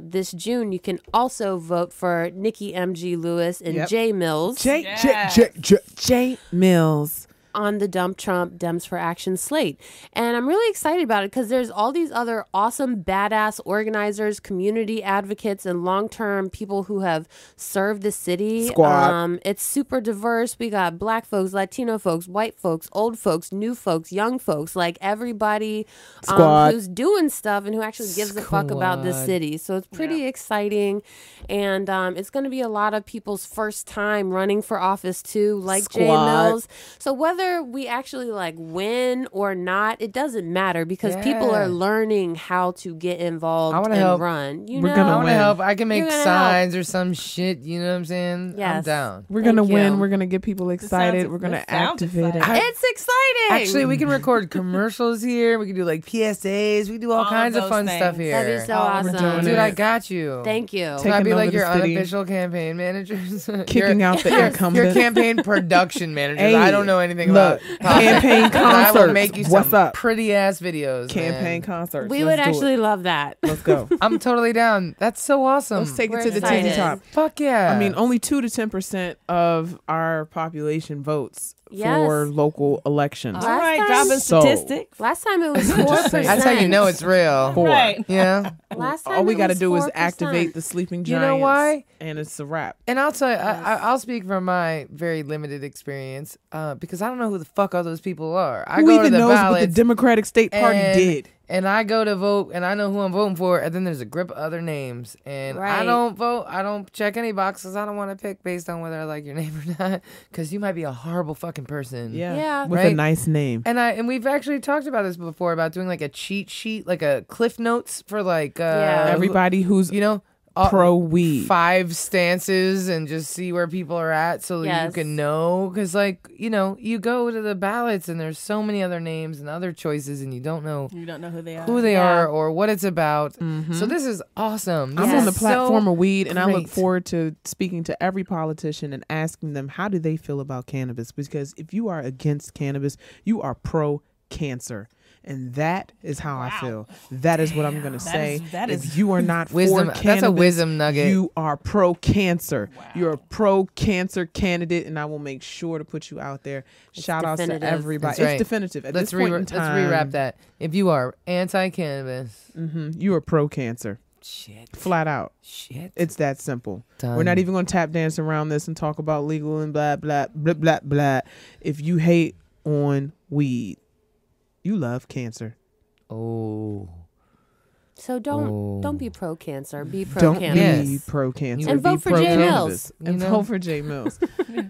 this June, you can also vote for Nikki M.G. Lewis and J Mills. J Mills. On the Dump Trump Dems for Action slate. And I'm really excited about it because there's all these other awesome, badass organizers, community advocates, and long-term people who have served the city. It's super diverse. We got black folks, Latino folks, white folks, old folks, new folks, young folks, like everybody who's doing stuff and who actually gives a fuck about this city. So it's pretty exciting. And it's going to be a lot of people's first time running for office too, like J Mills. So whether whether we actually like win or not, it doesn't matter because people are learning how to get involved and help. Run. You know, I want to help. I can make signs or some shit. You know what I'm saying? Yes. I'm down. We're going to win. We're going to get people excited. We're going to activate it. It's exciting. Actually, we can record commercials here. We can do like PSAs. We can do all kinds of fun stuff here. That'd be so awesome. Dude, I got you. Thank you. Can I be like your unofficial campaign managers? Kicking out the incumbent. Your campaign production managers. Hey, I don't know anything about campaign concerts. I will make you some pretty ass videos. Campaign concerts. We would actually love that. Let's go. I'm totally down. That's so awesome. Let's take it to the top. Fuck yeah. I mean, only 2 to 10% of our population votes. Yes. For local elections. All right, dropping statistics. Last time it was 4%. That's how you know it's real. 4. Right. Yeah. Last time all we got to do is activate the sleeping giants. You know why? And it's a wrap. And I'll tell you, I'll speak from my very limited experience because I don't know who the fuck all those people are. I who go even to the knows what the Democratic State Party did? And I go to vote, and I know who I'm voting for, and then there's a grip of other names. And I don't vote. I don't check any boxes. I don't want to pick based on whether I like your name or not, because you might be a horrible fucking person. Yeah. With a nice name. And we've actually talked about this before, about doing like a cheat sheet, like a Cliff Notes for like everybody who's, you know, pro weed. 5 stances and just see where people are at so that you can know. Because, like, you know, you go to the ballots and there's so many other names and other choices and you don't know. You don't know who they are. Who they are or what it's about. Mm-hmm. So this is awesome. This I'm on the platform of weed and I look forward to speaking to every politician and asking them how do they feel about cannabis. Because if you are against cannabis, you are pro-cancer. And that is how I feel. That is what I'm going to say. If you are not wisdom, for cannabis, that's a wisdom nugget. You are pro-cancer. Wow. You're a pro-cancer candidate, and I will make sure to put you out there. Shout out to everybody. Right. It's definitive. At this point in time, let's rewrap that. If you are anti-cannabis, you are pro-cancer. Shit. Flat out. Shit. It's that simple. Done. We're not even going to tap dance around this and talk about legal and blah, blah, blah, blah, blah. If you hate on weed, you love cancer. Oh. So don't be pro-cancer. Be pro-cancer. Don't be pro-cancer. And vote for J Mills. And vote for J Mills.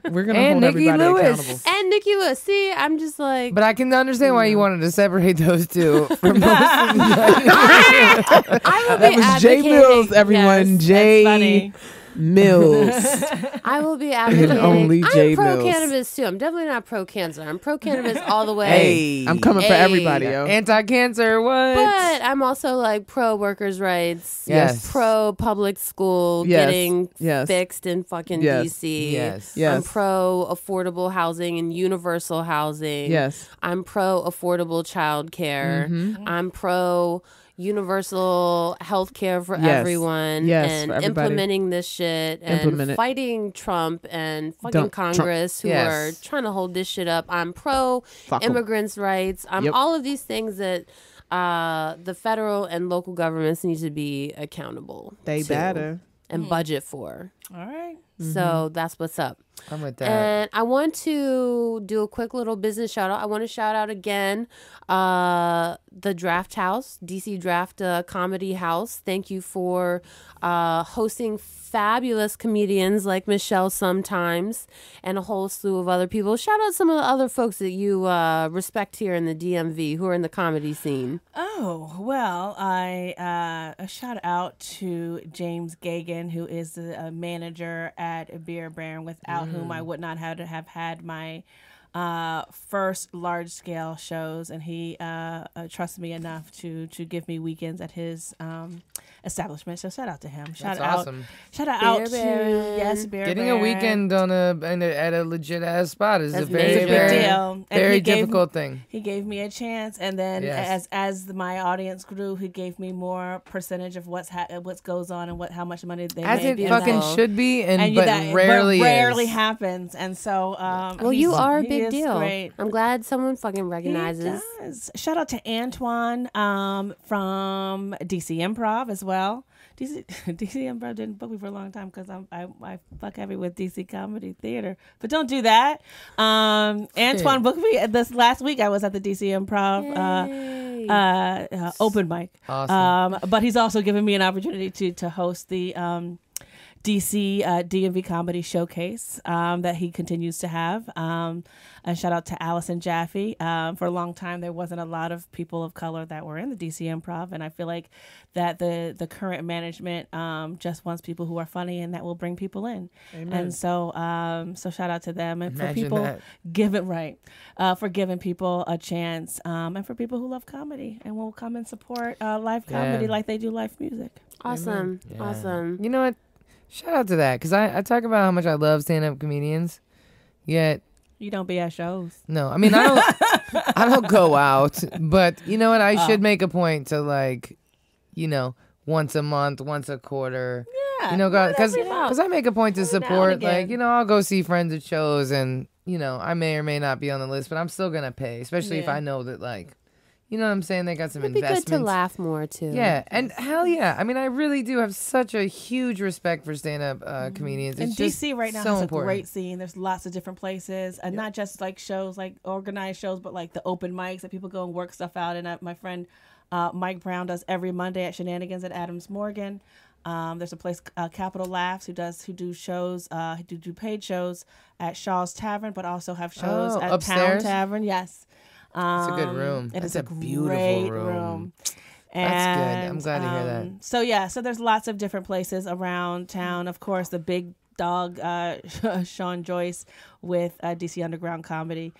We're going to hold everybody accountable. And Nikki Lewis. See, I'm just like. But I can understand why you wanted to separate those two. From most I will be that was advocating. J Mills, everyone. Yes, J Mills. I will be advocating. Only I'm pro-cannabis too. I'm definitely not pro-cancer. I'm pro-cannabis all the way. Hey, I'm coming for everybody, yo. Anti-cancer, what? But I'm also like pro-workers' rights. Yes. Pro-public school getting fixed in fucking DC. Yes. I'm pro-affordable housing and universal housing. Yes. I'm pro-affordable childcare. Mm-hmm. I'm pro- universal health care for everyone and implementing this shit and fighting Trump and fucking Dump Congress Trump. Who are trying to hold this shit up. I'm pro immigrants' rights. I'm all of these things that the federal and local governments need to be accountable to better and budget for. All right. So that's what's up. I'm with that. And I want to do a quick little business shout out. I want to shout out again the Draft House, DC Draft Comedy House. Thank you for hosting fabulous comedians like Michelle sometimes and a whole slew of other people. Shout out some of the other folks that you respect here in the DMV who are in the comedy scene. Oh, well, I shout out to James Gagan, who is the manager at Beer Baron, without whom I would not have had my first large-scale shows, and he trusted me enough to give me weekends at his establishment. So shout out to him. Shout out, awesome. Shout out to Beer Getting Baron. A weekend on at a legit ass spot is a very deal. Very difficult thing. He gave me a chance, and then as my audience grew, he gave me more percentage of what's goes on and how much money they as made. As it fucking should be, and but that rarely happens. And so, well, you are a big. It's deal. Great. I'm glad someone fucking recognizes. He does. Shout out to Antoine from DC Improv as well. DC Improv didn't book me for a long time because I fuck heavy with DC Comedy Theater, but don't do that. Antoine booked me this last week. I was at the DC Improv open mic. Awesome. But he's also given me an opportunity to host the DC D&V Comedy Showcase that he continues to have. And shout out to Allison Jaffe. For a long time, there wasn't a lot of people of color that were in the DC Improv. And I feel like that the current management just wants people who are funny and that will bring people in. Amen. And so so shout out to them. And imagine for people that. For giving people a chance and for people who love comedy and will come and support live comedy like they do live music. Awesome. Yeah. Awesome. You know what? Shout out to that, because I talk about how much I love stand-up comedians, yet... You don't be at shows. No, I mean, I don't go out, but you know what? I should make a point to, like, you know, once a month, once a quarter. Yeah. You know, because I make a point to support, like, you know, I'll go see friends at shows, and, you know, I may or may not be on the list, but I'm still going to pay, especially if I know that, like... You know what I'm saying? They got some investments. It'd be good to laugh more, too. Yeah. And hell yeah. I mean, I really do have such a huge respect for stand-up comedians. It's and DC right now so has a great scene. There's lots of different places. And not just like shows, like organized shows, but like the open mics that people go and work stuff out. And my friend Mike Brown does every Monday at Shenanigans at Adams Morgan. There's a place, Capital Laughs, who do shows, who do paid shows at Shaw's Tavern, but also have shows at upstairs? Town Tavern. Yes. It's a good room. It's a beautiful room. That's good. I'm glad to hear that. So, yeah. So there's lots of different places around town. Of course, the big dog, Sean Joyce with DC Underground Comedy,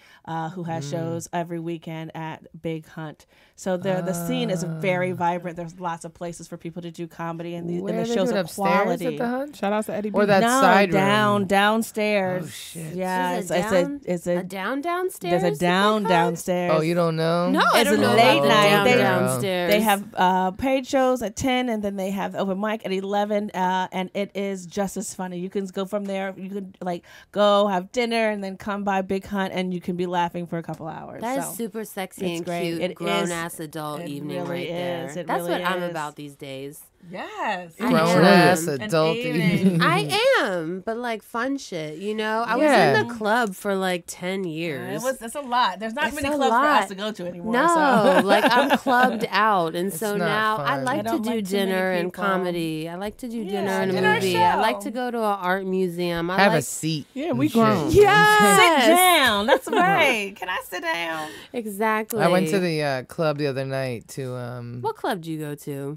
who has shows every weekend at Big Hunt. So the scene is very vibrant. There's lots of places for people to do comedy, and the shows are quality. At the Hunt? Shout out to Eddie B. Or that side room. Downstairs. Oh, shit. Yeah, it's a down downstairs? There's a down downstairs. Oh, you don't know? No, I don't know. It's a late night. They have paid shows at 10, and then they have open mic at 11, and it is just as funny. You can go from there. You could like go have dinner and then come by Big Hunt, and you can be laughing for a couple hours. That is super sexy and great. Cute. Grown-ass adult evening right there. That's what I'm about these days. Yes. Grown-ass adult evening. I am, but like fun shit, you know? I was in the club for like 10 years. That's a lot. There's not many clubs for us to go to anymore. No, like I'm clubbed out. And so now I like to do dinner and comedy. I like to do dinner and a movie. I like to go to an art museum. I have a seat. Yeah, we grown. Yeah. Sit down. That's right. Can I sit down? Exactly. I went to the club the other night to... What club do you go to?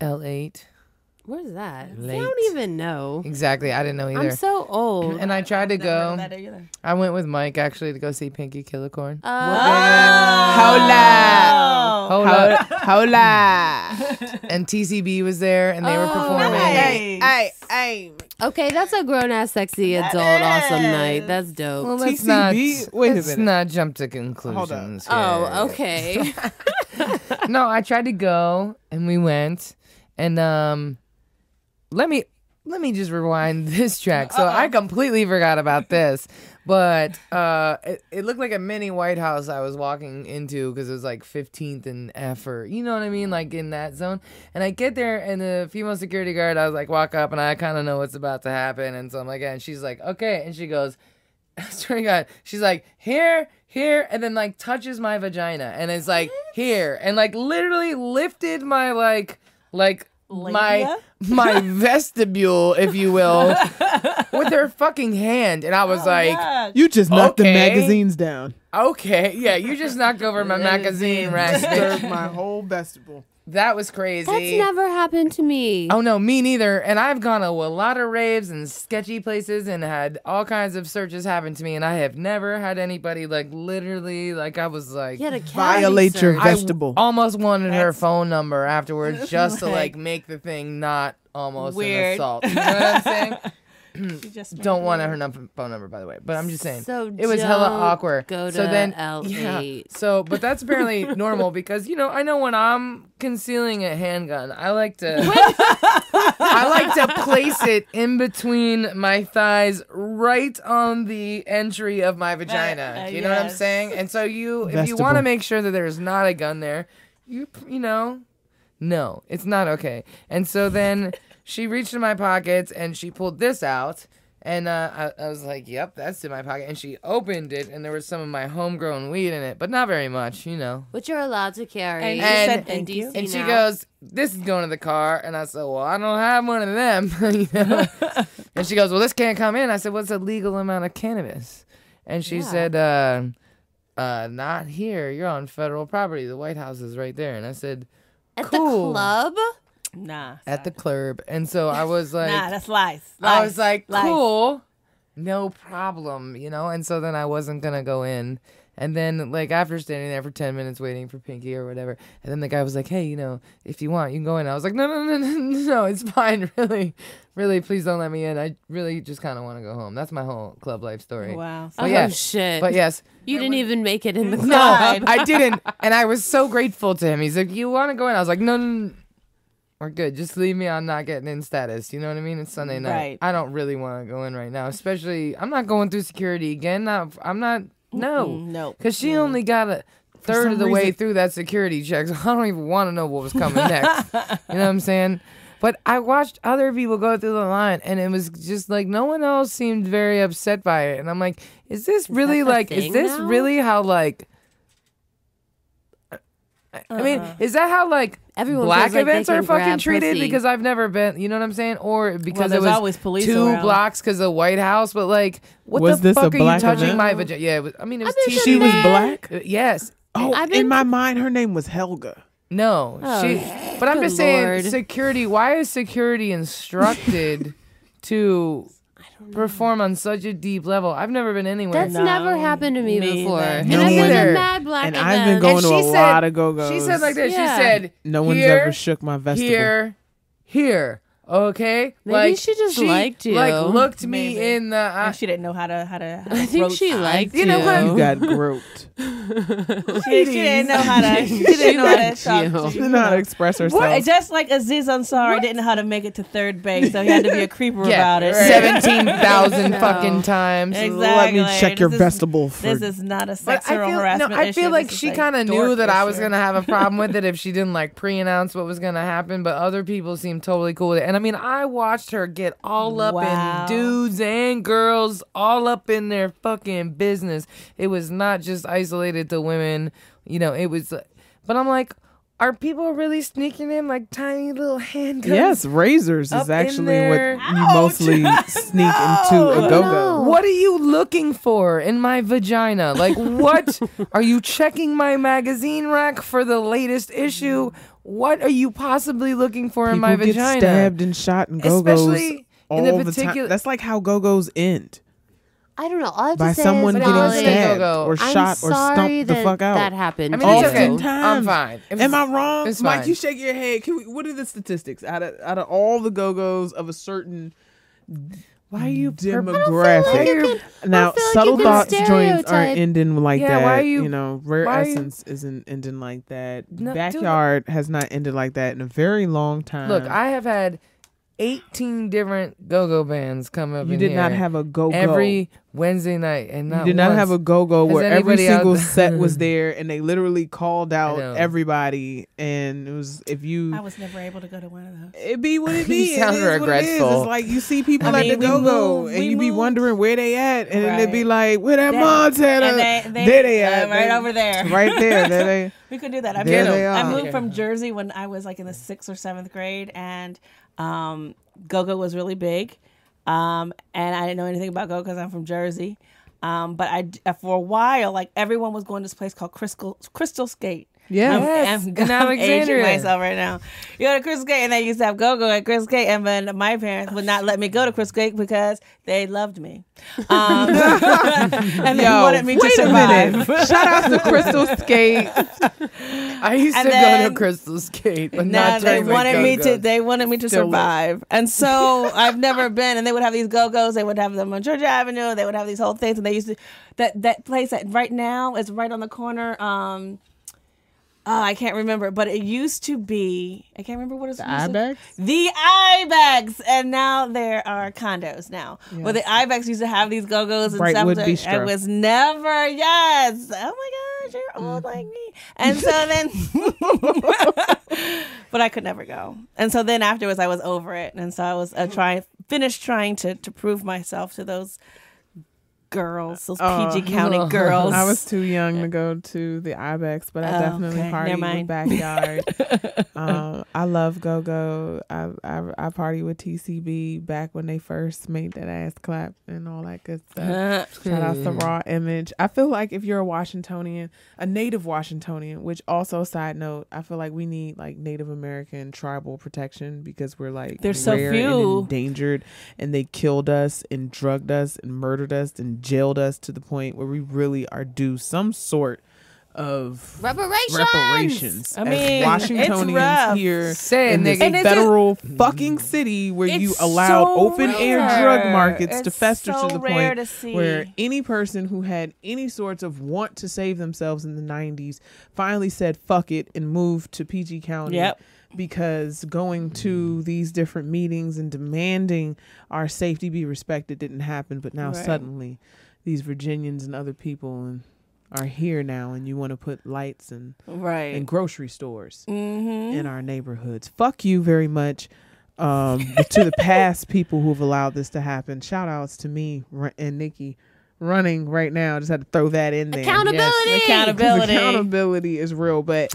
L8. Where's that? Late. I don't even know. Exactly. I didn't know either. I'm so old. And I tried to go. I went with Mike, actually, to go see Pinky Killicorn. Hola. And TCB was there, and they were performing. Nice. Hey. Okay, that's a grown-ass, sexy, adult, awesome night. That's dope. Well, let's not jump to conclusions. Oh, okay. No, I tried to go, and we went, and let me just rewind this track. So I completely forgot about this, but it looked like a mini White House I was walking into because it was like 15th and F, or you know what I mean, like in that zone. And I get there, and the female security guard, I was like, walk up, and I kind of know what's about to happen, and so I'm like, and she's like, okay, and she goes, I swear to God, she's like, here, and then like touches my vagina, and it's like here, and like literally lifted my like my vestibule, if you will, with her fucking hand, and I was like, you just knocked the magazines down. Okay, yeah, you just knocked over my magazine rack. Disturbed my whole vestibule. That was crazy. That's never happened to me. Oh, no, me neither. And I've gone to a lot of raves and sketchy places and had all kinds of searches happen to me, and I have never had anybody, like, literally, like, I was like... You had a violate your vegetable. I almost wanted her phone number afterwards just to, like, make the thing not almost weird. An assault. You know what I'm saying? Don't want her phone number, by the way, but I'm just saying, so it was hella awkward. Go to L8. Yeah, so, but that's apparently normal, because you know, I know when I'm concealing a handgun, I like to place it in between my thighs, right on the entry of my vagina. You know what I'm saying? And so if you want to make sure that there's not a gun there, you know, no, it's not okay. And so then. She reached in my pockets, and she pulled this out, And I was like, yep, that's in my pocket. And she opened it, and there was some of my homegrown weed in it, but not very much, you know. Which you're allowed to carry. And, she said, thank you. And she goes, this is going to the car. And I said, well, I don't have one of them. You know? And she goes, well, this can't come in. I said, what's a legal amount of cannabis? And she said, not here. You're on federal property. The White House is right there. And I said, cool. At the club? Nah. At the club. And so I was like... Nah, that's lies. I was like, cool. No problem, you know? And so then I wasn't going to go in. And then, like, after standing there for 10 minutes waiting for Pinky or whatever, and then the guy was like, hey, you know, if you want, you can go in. I was like, no, it's fine. Really, really, please don't let me in. I really just kind of want to go home. That's my whole club life story. Wow. But shit. But yes. You didn't even make it in the club. No, I didn't. And I was so grateful to him. He's like, you want to go in? I was like, no. We're good. Just leave me on not getting in status. You know what I mean? It's Sunday night. Right. I don't really want to go in right now. Especially, I'm not going through security again. No. Because she only got a third of the way through that security check. So I don't even want to know what was coming next. You know what I'm saying? But I watched other people go through the line, and it was just like no one else seemed very upset by it. And I'm like, is this really like? Is this really how like? I mean, is that how like everyone black like events are fucking treated? Pussy. Because I've never been, you know what I'm saying? Or because it was always police two around. Blocks because of the White House. But like, what was the fuck are you touching my vagina? Yeah, it was she was black. Yes. Oh, in my mind, her name was Helga. No, But I'm just saying, security. Why is security instructed to? Perform on such a deep level. I've never been anywhere. That's never happened to me before. And I've been to mad black events. And I've been going to a lot of go-go's. She said like this. Yeah. She said, no one's ever shook my vegetable. Here. Okay? Maybe like, she liked you. Like looked me in the eye. And she didn't know how to I think she liked you. You know what? You got groped. she didn't know how to. She didn't know how to talk. She didn't know how to express herself. Just like Aziz Ansari didn't know how to make it to third base, so he had to be a creeper about it. 17,000 fucking times. Exactly. Let me check your vegetable. This is not a sexual harassment issue. I feel like she kind of knew that I was going to have a problem with it if she didn't like pre-announce what was going to happen, but other people seemed totally cool with it. And I mean, I watched her get all up in dudes and girls, all up in their fucking business. It was not just isolated to women, you know. It was, but I'm like, are people really sneaking in like tiny little handguns? Yes, razors is actually what you mostly sneak into a go-go. What are you looking for in my vagina? Like, what? Are you checking my magazine rack for the latest issue? What are you possibly looking for in my vagina? People get stabbed and shot in go-go's. Especially all in the time. That's like how go-go's end. I don't know. All I have to say someone is getting stabbed or shot or stomped the fuck out. That happened. I mean, it's okay. I'm fine. Am I wrong? It's Mike, fine. You shake your head. What are the statistics out of all the go-go's of a certain? Why are you demographic? Subtle Thoughts joints aren't ending like that. Why are you know, Rare Essence isn't ending like that. Backyard has not ended like that in a very long time. Look, I have had 18 different go-go bands come up. You did not have a go-go every Wednesday night, and not you did not have a go-go where every single set was there, and they literally called out everybody. And it was I was never able to go to one of those. It be what it be. You sound regretful. It's like you see people at the go-go, and you be wondering where they at, and then they be like, "Where that mom's at? There they at, right over there, right there." There they. We could do that. I moved from Jersey when I was like in the 6th or 7th grade, and. Go-go was really big, and I didn't know anything about go-go because I'm from Jersey. But I for a while, like everyone was going to this place called Crystal Skate. Yeah, I'm aging myself right now. You go to Crystal Skate, and they used to have go-go at Crystal Skate, and then my parents would not let me go to Crystal Skate because they loved me, and they wanted me to survive. Shout out to Crystal Skate. I used to go to Crystal Skate, but not during my go-go. They wanted me to survive, and so I've never been. And they would have these go-go's. They would have them on Georgia Avenue. They would have these whole things, and they used to that place that right now is right on the corner. I can't remember, but it used to be. I can't remember what it was. The Ibex? The Ibex! And now there are condos now. Yes. Well, the Ibex used to have these go-go's and stuff. It was never, oh my gosh, you're old like me. And so then, but I could never go. And so then afterwards I was over it. And so I was trying finished trying to prove myself to those girls, those PG County girls. I was too young to go to the Ibex, but I definitely partied with Backyard. I love go-go. I partied with TCB back when they first made that ass clap and all that good stuff. Shout out to Raw Image. I feel like if you're a Washingtonian, a native Washingtonian, which also, side note, I feel like we need like Native American tribal protection because we're like there's so few and endangered, and they killed us and drugged us and murdered us and jailed us to the point where we really are due some sort of reparations. I mean, as Washingtonians here in this federal fucking city where you allowed open air drug markets to fester to the point where any person who had any sorts of want to save themselves in the 90s finally said fuck it and moved to PG County. Yep. Because going to these different meetings and demanding our safety be respected didn't happen. But now suddenly these Virginians and other people are here now, and you want to put lights and grocery stores in our neighborhoods. Fuck you very much. To the past people who have allowed this to happen. Shout outs to me and Nikki running right now. Just had to throw that in there. Accountability. Yes. Accountability. Accountability is real. But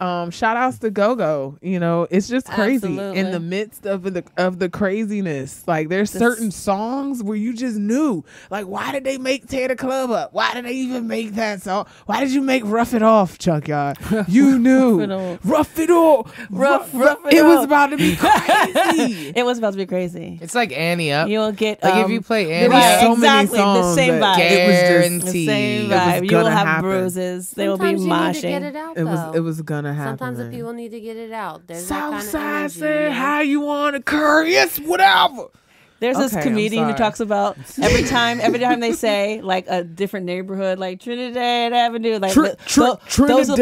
shout outs to Go-Go. You know, it's just crazy. Absolutely. In the midst of the craziness. Like there's certain songs where you just knew. Like, why did they make Tear the Club Up? Why did they even make that song? Why did you make Rough It Off, Chuck Yard? You knew. Rough It Off. Rough It Off. It was about to be crazy. It was about to be crazy. It's like Annie Up. You'll get like if you play Annie Up. So many songs. The same vibe. Guaranteed. The same vibe. You will have bruises. They will be moshing. It was gonna happen. Sometimes the people need to get it out. There's Southside said how you want to curry. It's whatever. There's this comedian who talks about every time they say like a different neighborhood, like Trinidad Avenue, like those are the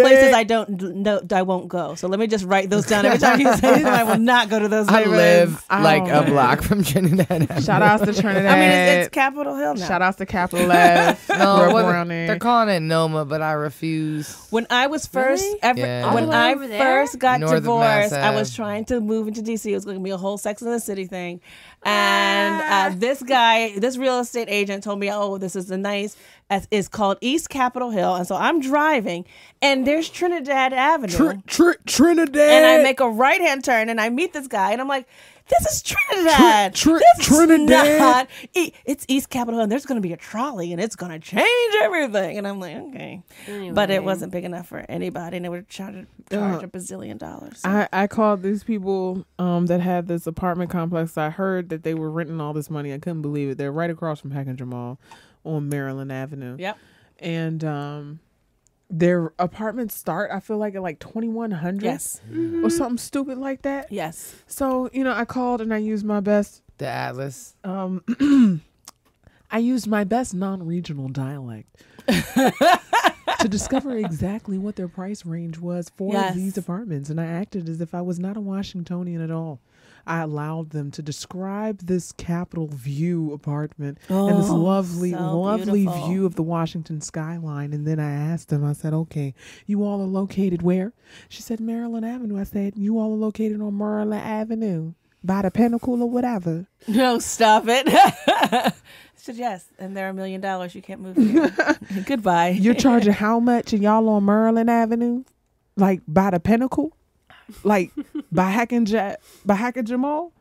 places I won't go. So let me just write those down. Every time you say that, I will not go to those neighborhoods. I live like a block from Trinidad Avenue. Shout outs to Trinidad. I mean, it's Capitol Hill now. Shout outs to Capitol F. They're calling it NOMA, but I refuse. When I was first, when I first got divorced, I was trying to move into DC. It was going to be a whole Sex and the City thing. And this real estate agent told me, oh, this is it's called East Capitol Hill. And so I'm driving, and there's Trinidad Avenue. Trinidad. And I make a right-hand turn, and I meet this guy, and I'm like, this is Trinidad. This is Trinidad. It's East Capitol Hill, and there's going to be a trolley, and it's going to change everything. And I'm like, okay. Anyway. But it wasn't big enough for anybody, and they would charge $1 bazillion. So. I called these people that had this apartment complex. I heard that they were renting all this money. I couldn't believe it. They're right across from Hackinger Mall on Maryland Avenue. Yep. And their apartments start, I feel like, at like $2,100 or something stupid like that. Yes. So, you know, I called and I used my best. The Atlas. I used my best non-regional dialect to discover exactly what their price range was for these apartments. And I acted as if I was not a Washingtonian at all. I allowed them to describe this Capitol View apartment and this lovely, lovely view of the Washington skyline. And then I asked them, I said, okay, you all are located where? She said, Maryland Avenue. I said, you all are located on Maryland Avenue by the Pinnacle or whatever. No, stop it. She said, yes, and they're $1 million. You can't move here. Goodbye. You're charging how much? And y'all on Maryland Avenue? Like by the Pinnacle? Like by Hackinger Mall.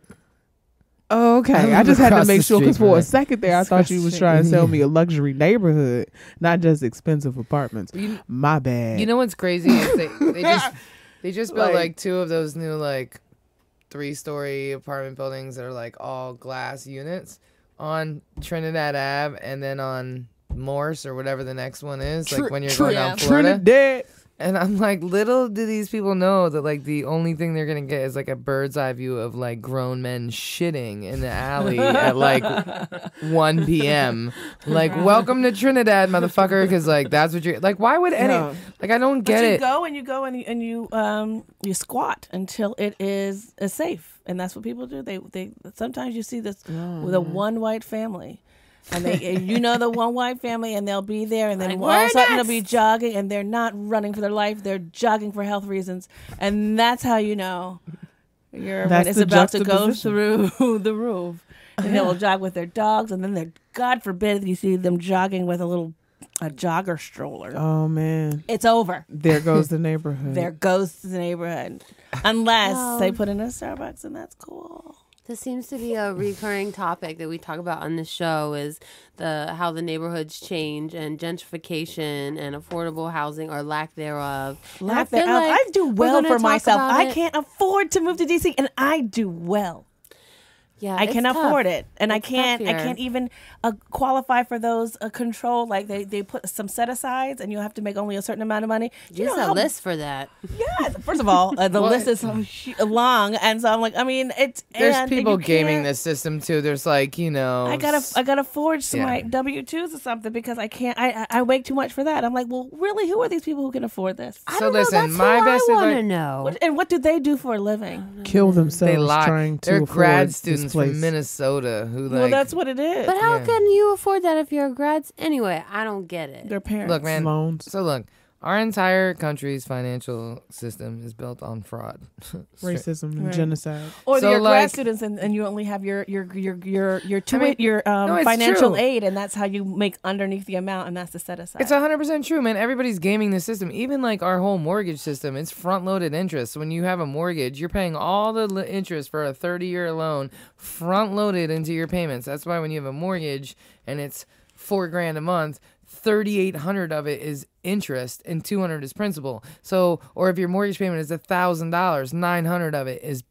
Okay, I just had to make sure because for a second there I thought you was trying to sell me a luxury neighborhood, not just expensive apartments. My bad. You know what's crazy? Is they just built like two of those new like 3-story apartment buildings that are like all glass units on Trinidad Ave, and then on Morse or whatever the next one is. Like when you're going down Florida. Trinidad. And I'm like, little do these people know that like the only thing they're gonna get is like a bird's eye view of like grown men shitting in the alley at like 1 p.m. Like, welcome to Trinidad, motherfucker, because like that's what you're like. Why would any like I don't get it? You go and you squat until it is safe, and that's what people do. They sometimes you see this with a one white family. And they, you know, the one white family, and they'll be there, and then all of a sudden they'll be jogging, and they're not running for their life; they're jogging for health reasons, and that's how you know Your urine is about to go through the roof. And they will jog with their dogs, and then God forbid you see them jogging with a jogger stroller. Oh, man. It's over. There goes the neighborhood. There goes the neighborhood. Unless they put in a Starbucks, and that's cool. This seems to be a recurring topic that we talk about on this show is how the neighborhoods change and gentrification and affordable housing or lack thereof. Like I do well for myself. I can't afford to move to DC, and I do well. Yeah, I can afford it, and I can't even qualify for those control. Like they put some set asides, and you have to make only a certain amount of money. There's a list for that. Yeah, first of all, the list is long, and so I'm like, I mean, there's people gaming this system too. There's like I gotta forge some like W-2s or something because I can't. I wake too much for that. I'm like, well, really, who are these people who can afford this? So listen, my best advice. I want to know. And what do they do for a living? Kill themselves trying to afford. They're grad students. From Minnesota, well, that's what it is. But how can you afford that if you're a grad? Anyway, I don't get it. Their parents loans. So look, our entire country's financial system is built on fraud, racism, and genocide. Or so you're grad students, and you only have your financial aid, and that's how you make underneath the amount, and that's the set aside. It's 100% true, man. Everybody's gaming the system. Even like our whole mortgage system, it's front loaded interest. So when you have a mortgage, you're paying all the interest for a 30-year loan front loaded into your payments. That's why when you have a mortgage and it's $4,000 a month. 3,800 of it is interest and 200 is principal. So, or if your mortgage payment is $1,000, 900 of it is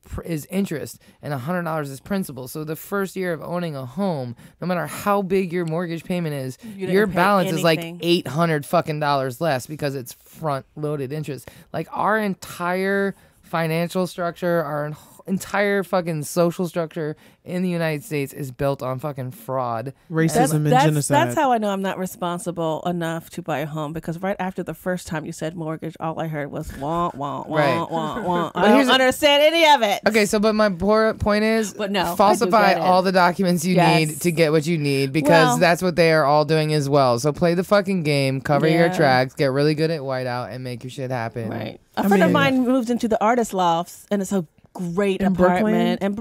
interest and $100 is principal. So the first year of owning a home, no matter how big your mortgage payment is, your balance is like $800 fucking dollars less because it's front loaded interest. Like our entire financial structure, our entire fucking social structure in the United States is built on fucking fraud, racism, and genocide. That's how I know I'm not responsible enough to buy a home, because right after the first time you said mortgage, all I heard was wah wah wah wah wah. I don't understand any of it. Okay, but my point is, falsify all the documents you need to get what you need, because that's what they are all doing as well. So play the fucking game, cover your tracks, get really good at whiteout, and make your shit happen. Right. A friend of mine moved into the artist lofts, and it's a great apartment Brooklyn? And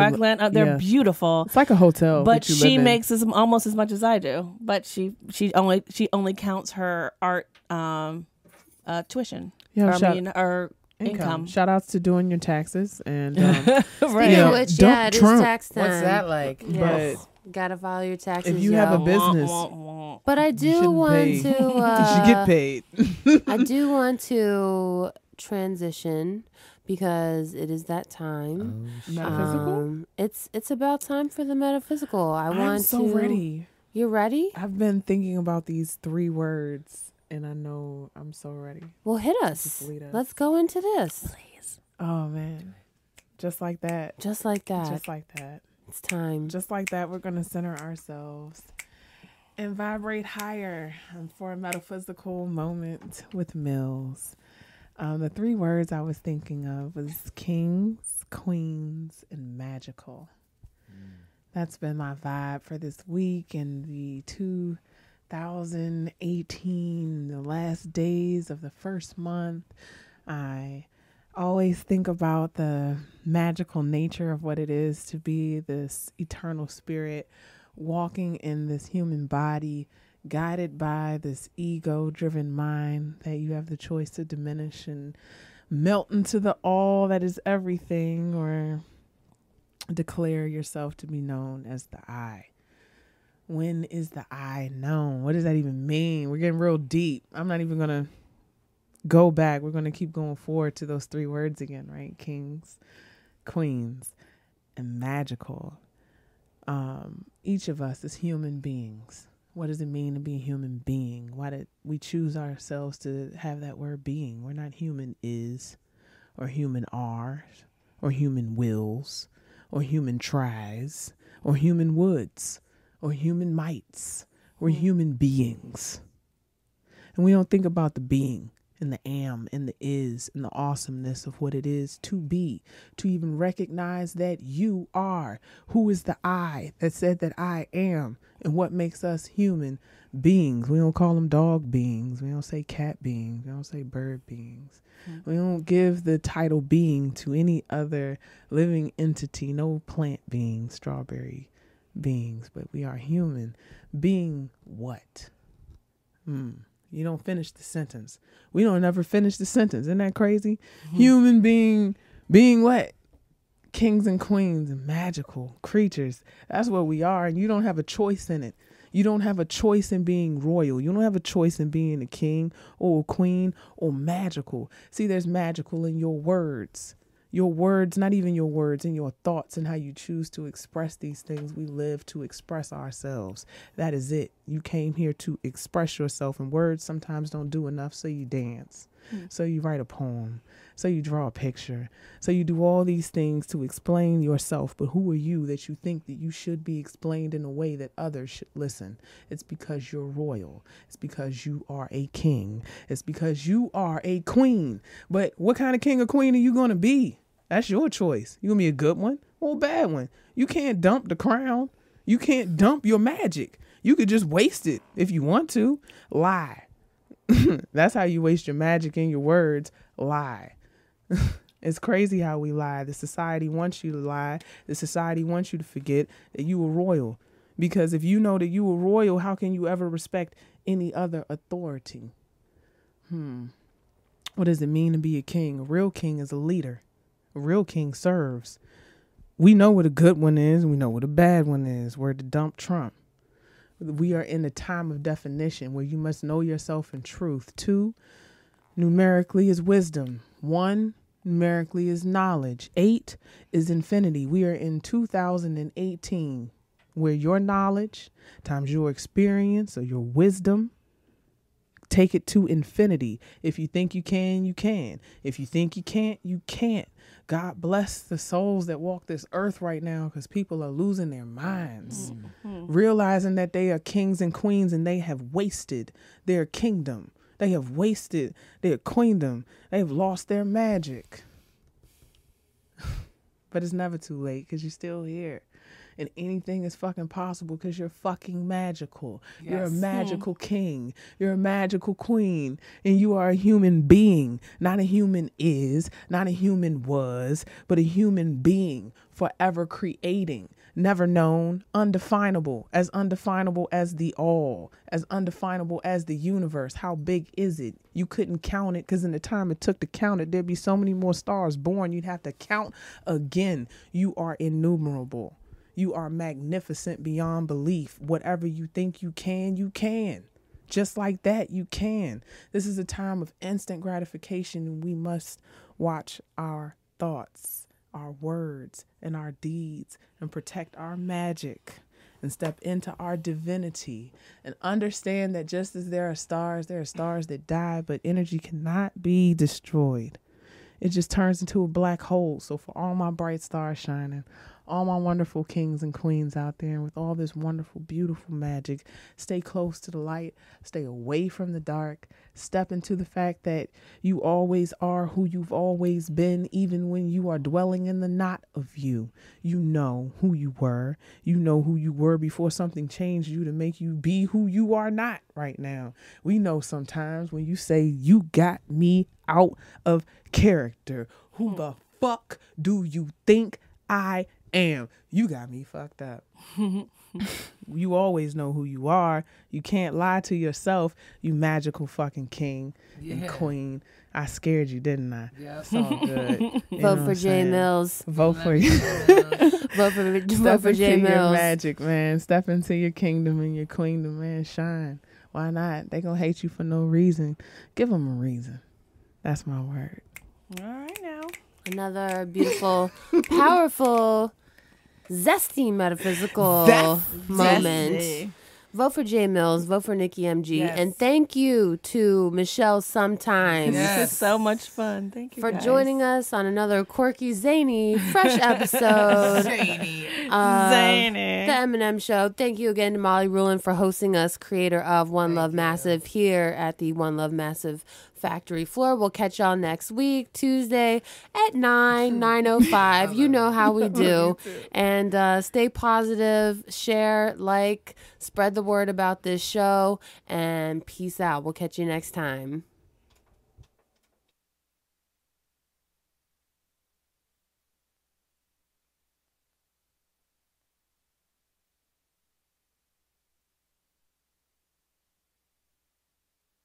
Brooklyn, they're beautiful. It's like a hotel, but she makes almost as much as I do, but she only counts her art tuition or income. Shout outs to doing your taxes and right. It is tax time. What's that like? Yes. Gotta file your taxes. If you have a business, but I do want to you should get paid. I do want to transition, because it is that time. Oh, metaphysical? It's about time for the metaphysical. I'm so ready. You're ready? I've been thinking about these three words, and I know I'm so ready. Well, hit us. Let's go into this. Please. Oh, man. Just like that. Just like that. Just like that. It's time. Just like that, we're going to center ourselves and vibrate higher for a metaphysical moment with Mills. The three words I was thinking of was kings, queens, and magical. Mm. That's been my vibe for this week and the 2018, the last days of the first month. I always think about the magical nature of what it is to be this eternal spirit walking in this human body, guided by this ego-driven mind that you have the choice to diminish and melt into the all that is everything, or declare yourself to be known as the I. When is the I known? What does that even mean? We're getting real deep. I'm not even going to go back. We're going to keep going forward to those three words again, right? Kings, queens, and magical. Each of us is human beings. What does it mean to be a human being? Why did we choose ourselves to have that word being? We're not human is, or human are, or human wills, or human tries, or human woods, or human mights. We're human beings. And we don't think about the being and the am and the is and the awesomeness of what it is to be, to even recognize that you are. Who is the I that said that I am? and what makes us human beings. We don't call them dog beings. We don't say cat beings. We don't say bird beings. Mm-hmm. We don't give the title being to any other living entity, no plant being, strawberry beings, but we are human being. What? You don't finish the sentence. We don't ever finish the sentence. Isn't that crazy? Mm-hmm. Human being what? Kings and queens and magical creatures. That's what we are. And you don't have a choice in it. You don't have a choice in being royal. You don't have a choice in being a king or a queen or magical. See, there's magical in your words. Your words, not even your words, in your thoughts and how you choose to express these things. We live to express ourselves. That is it. You came here to express yourself, and words sometimes don't do enough. So you dance. So you write a poem. So you draw a picture. So you do all these things to explain yourself. But who are you that you think that you should be explained in a way that others should listen? It's because you're royal. It's because you are a king. It's because you are a queen. But what kind of king or queen are you going to be? That's your choice. You going to be a good one or a bad one? You can't dump the crown. You can't dump your magic. You could just waste it if you want to. Lie. That's how you waste your magic and your words. Lie. It's crazy how we lie. The society wants you to lie. The society wants you to forget that you were royal. Because if you know that you were royal, how can you ever respect any other authority? What does it mean to be a king? A real king is a leader. A real king serves. We know what a good one is. We know what a bad one is. We're the Dump Trump. We are in a time of definition where you must know yourself in truth. 2, numerically, is wisdom. 1, numerically, is knowledge. 8 is infinity. We are in 2018, where your knowledge times your experience or your wisdom, take it to infinity. If you think you can, you can. If you think you can't, you can't. God bless the souls that walk this earth right now, because people are losing their minds, realizing that they are kings and queens and they have wasted their kingdom. They have wasted their queendom. They have lost their magic. But it's never too late, because you're still here. And anything is fucking possible, because you're fucking magical. Yes. You're a magical king. You're a magical queen. And you are a human being. Not a human is, not a human was, but a human being, forever creating, never known, undefinable, as undefinable as the all, as undefinable as the universe. How big is it? You couldn't count it, because in the time it took to count it, there'd be so many more stars born. You'd have to count again. You are innumerable. You are magnificent beyond belief. Whatever you think you can, you can. Just like that, you can. This is a time of instant gratification, and we must watch our thoughts, our words, and our deeds, and protect our magic and step into our divinity and understand that just as there are stars that die, but energy cannot be destroyed. It just turns into a black hole. So for all my bright stars shining, all my wonderful kings and queens out there, and with all this wonderful, beautiful magic, stay close to the light, stay away from the dark, step into the fact that you always are who you've always been, even when you are dwelling in the not of you. You know who you were. You know who you were before something changed you to make you be who you are not right now. We know sometimes when you say, you got me out of character, who the fuck do you think I am? You got me fucked up. You always know who you are. You can't lie to yourself, you magical fucking king and queen. I scared you, didn't I? Yeah, it's all good. Vote for J Mills. Vote for you. Vote for J Mills. Your magic, man. Step into your kingdom and your queendom, man. Shine. Why not? They gonna hate you for no reason. Give them a reason. That's my word. All right now. Another beautiful, powerful, zesty metaphysical moment. Zesty. Vote for J Mills. Vote for Nikki MG. Yes. And thank you to Michelle Sometimes. Yes. This is so much fun. Thank you for joining us on another quirky, zany, fresh episode. Zany. The M&M Show. Thank you again to Molly Ruland for hosting us, creator of One Love Massive, here at the One Love Massive Factory Floor. We'll catch y'all next week, Tuesday at 9:05. You know how we do. And stay positive, share, like, spread the word about this show, and peace out. We'll catch you next time.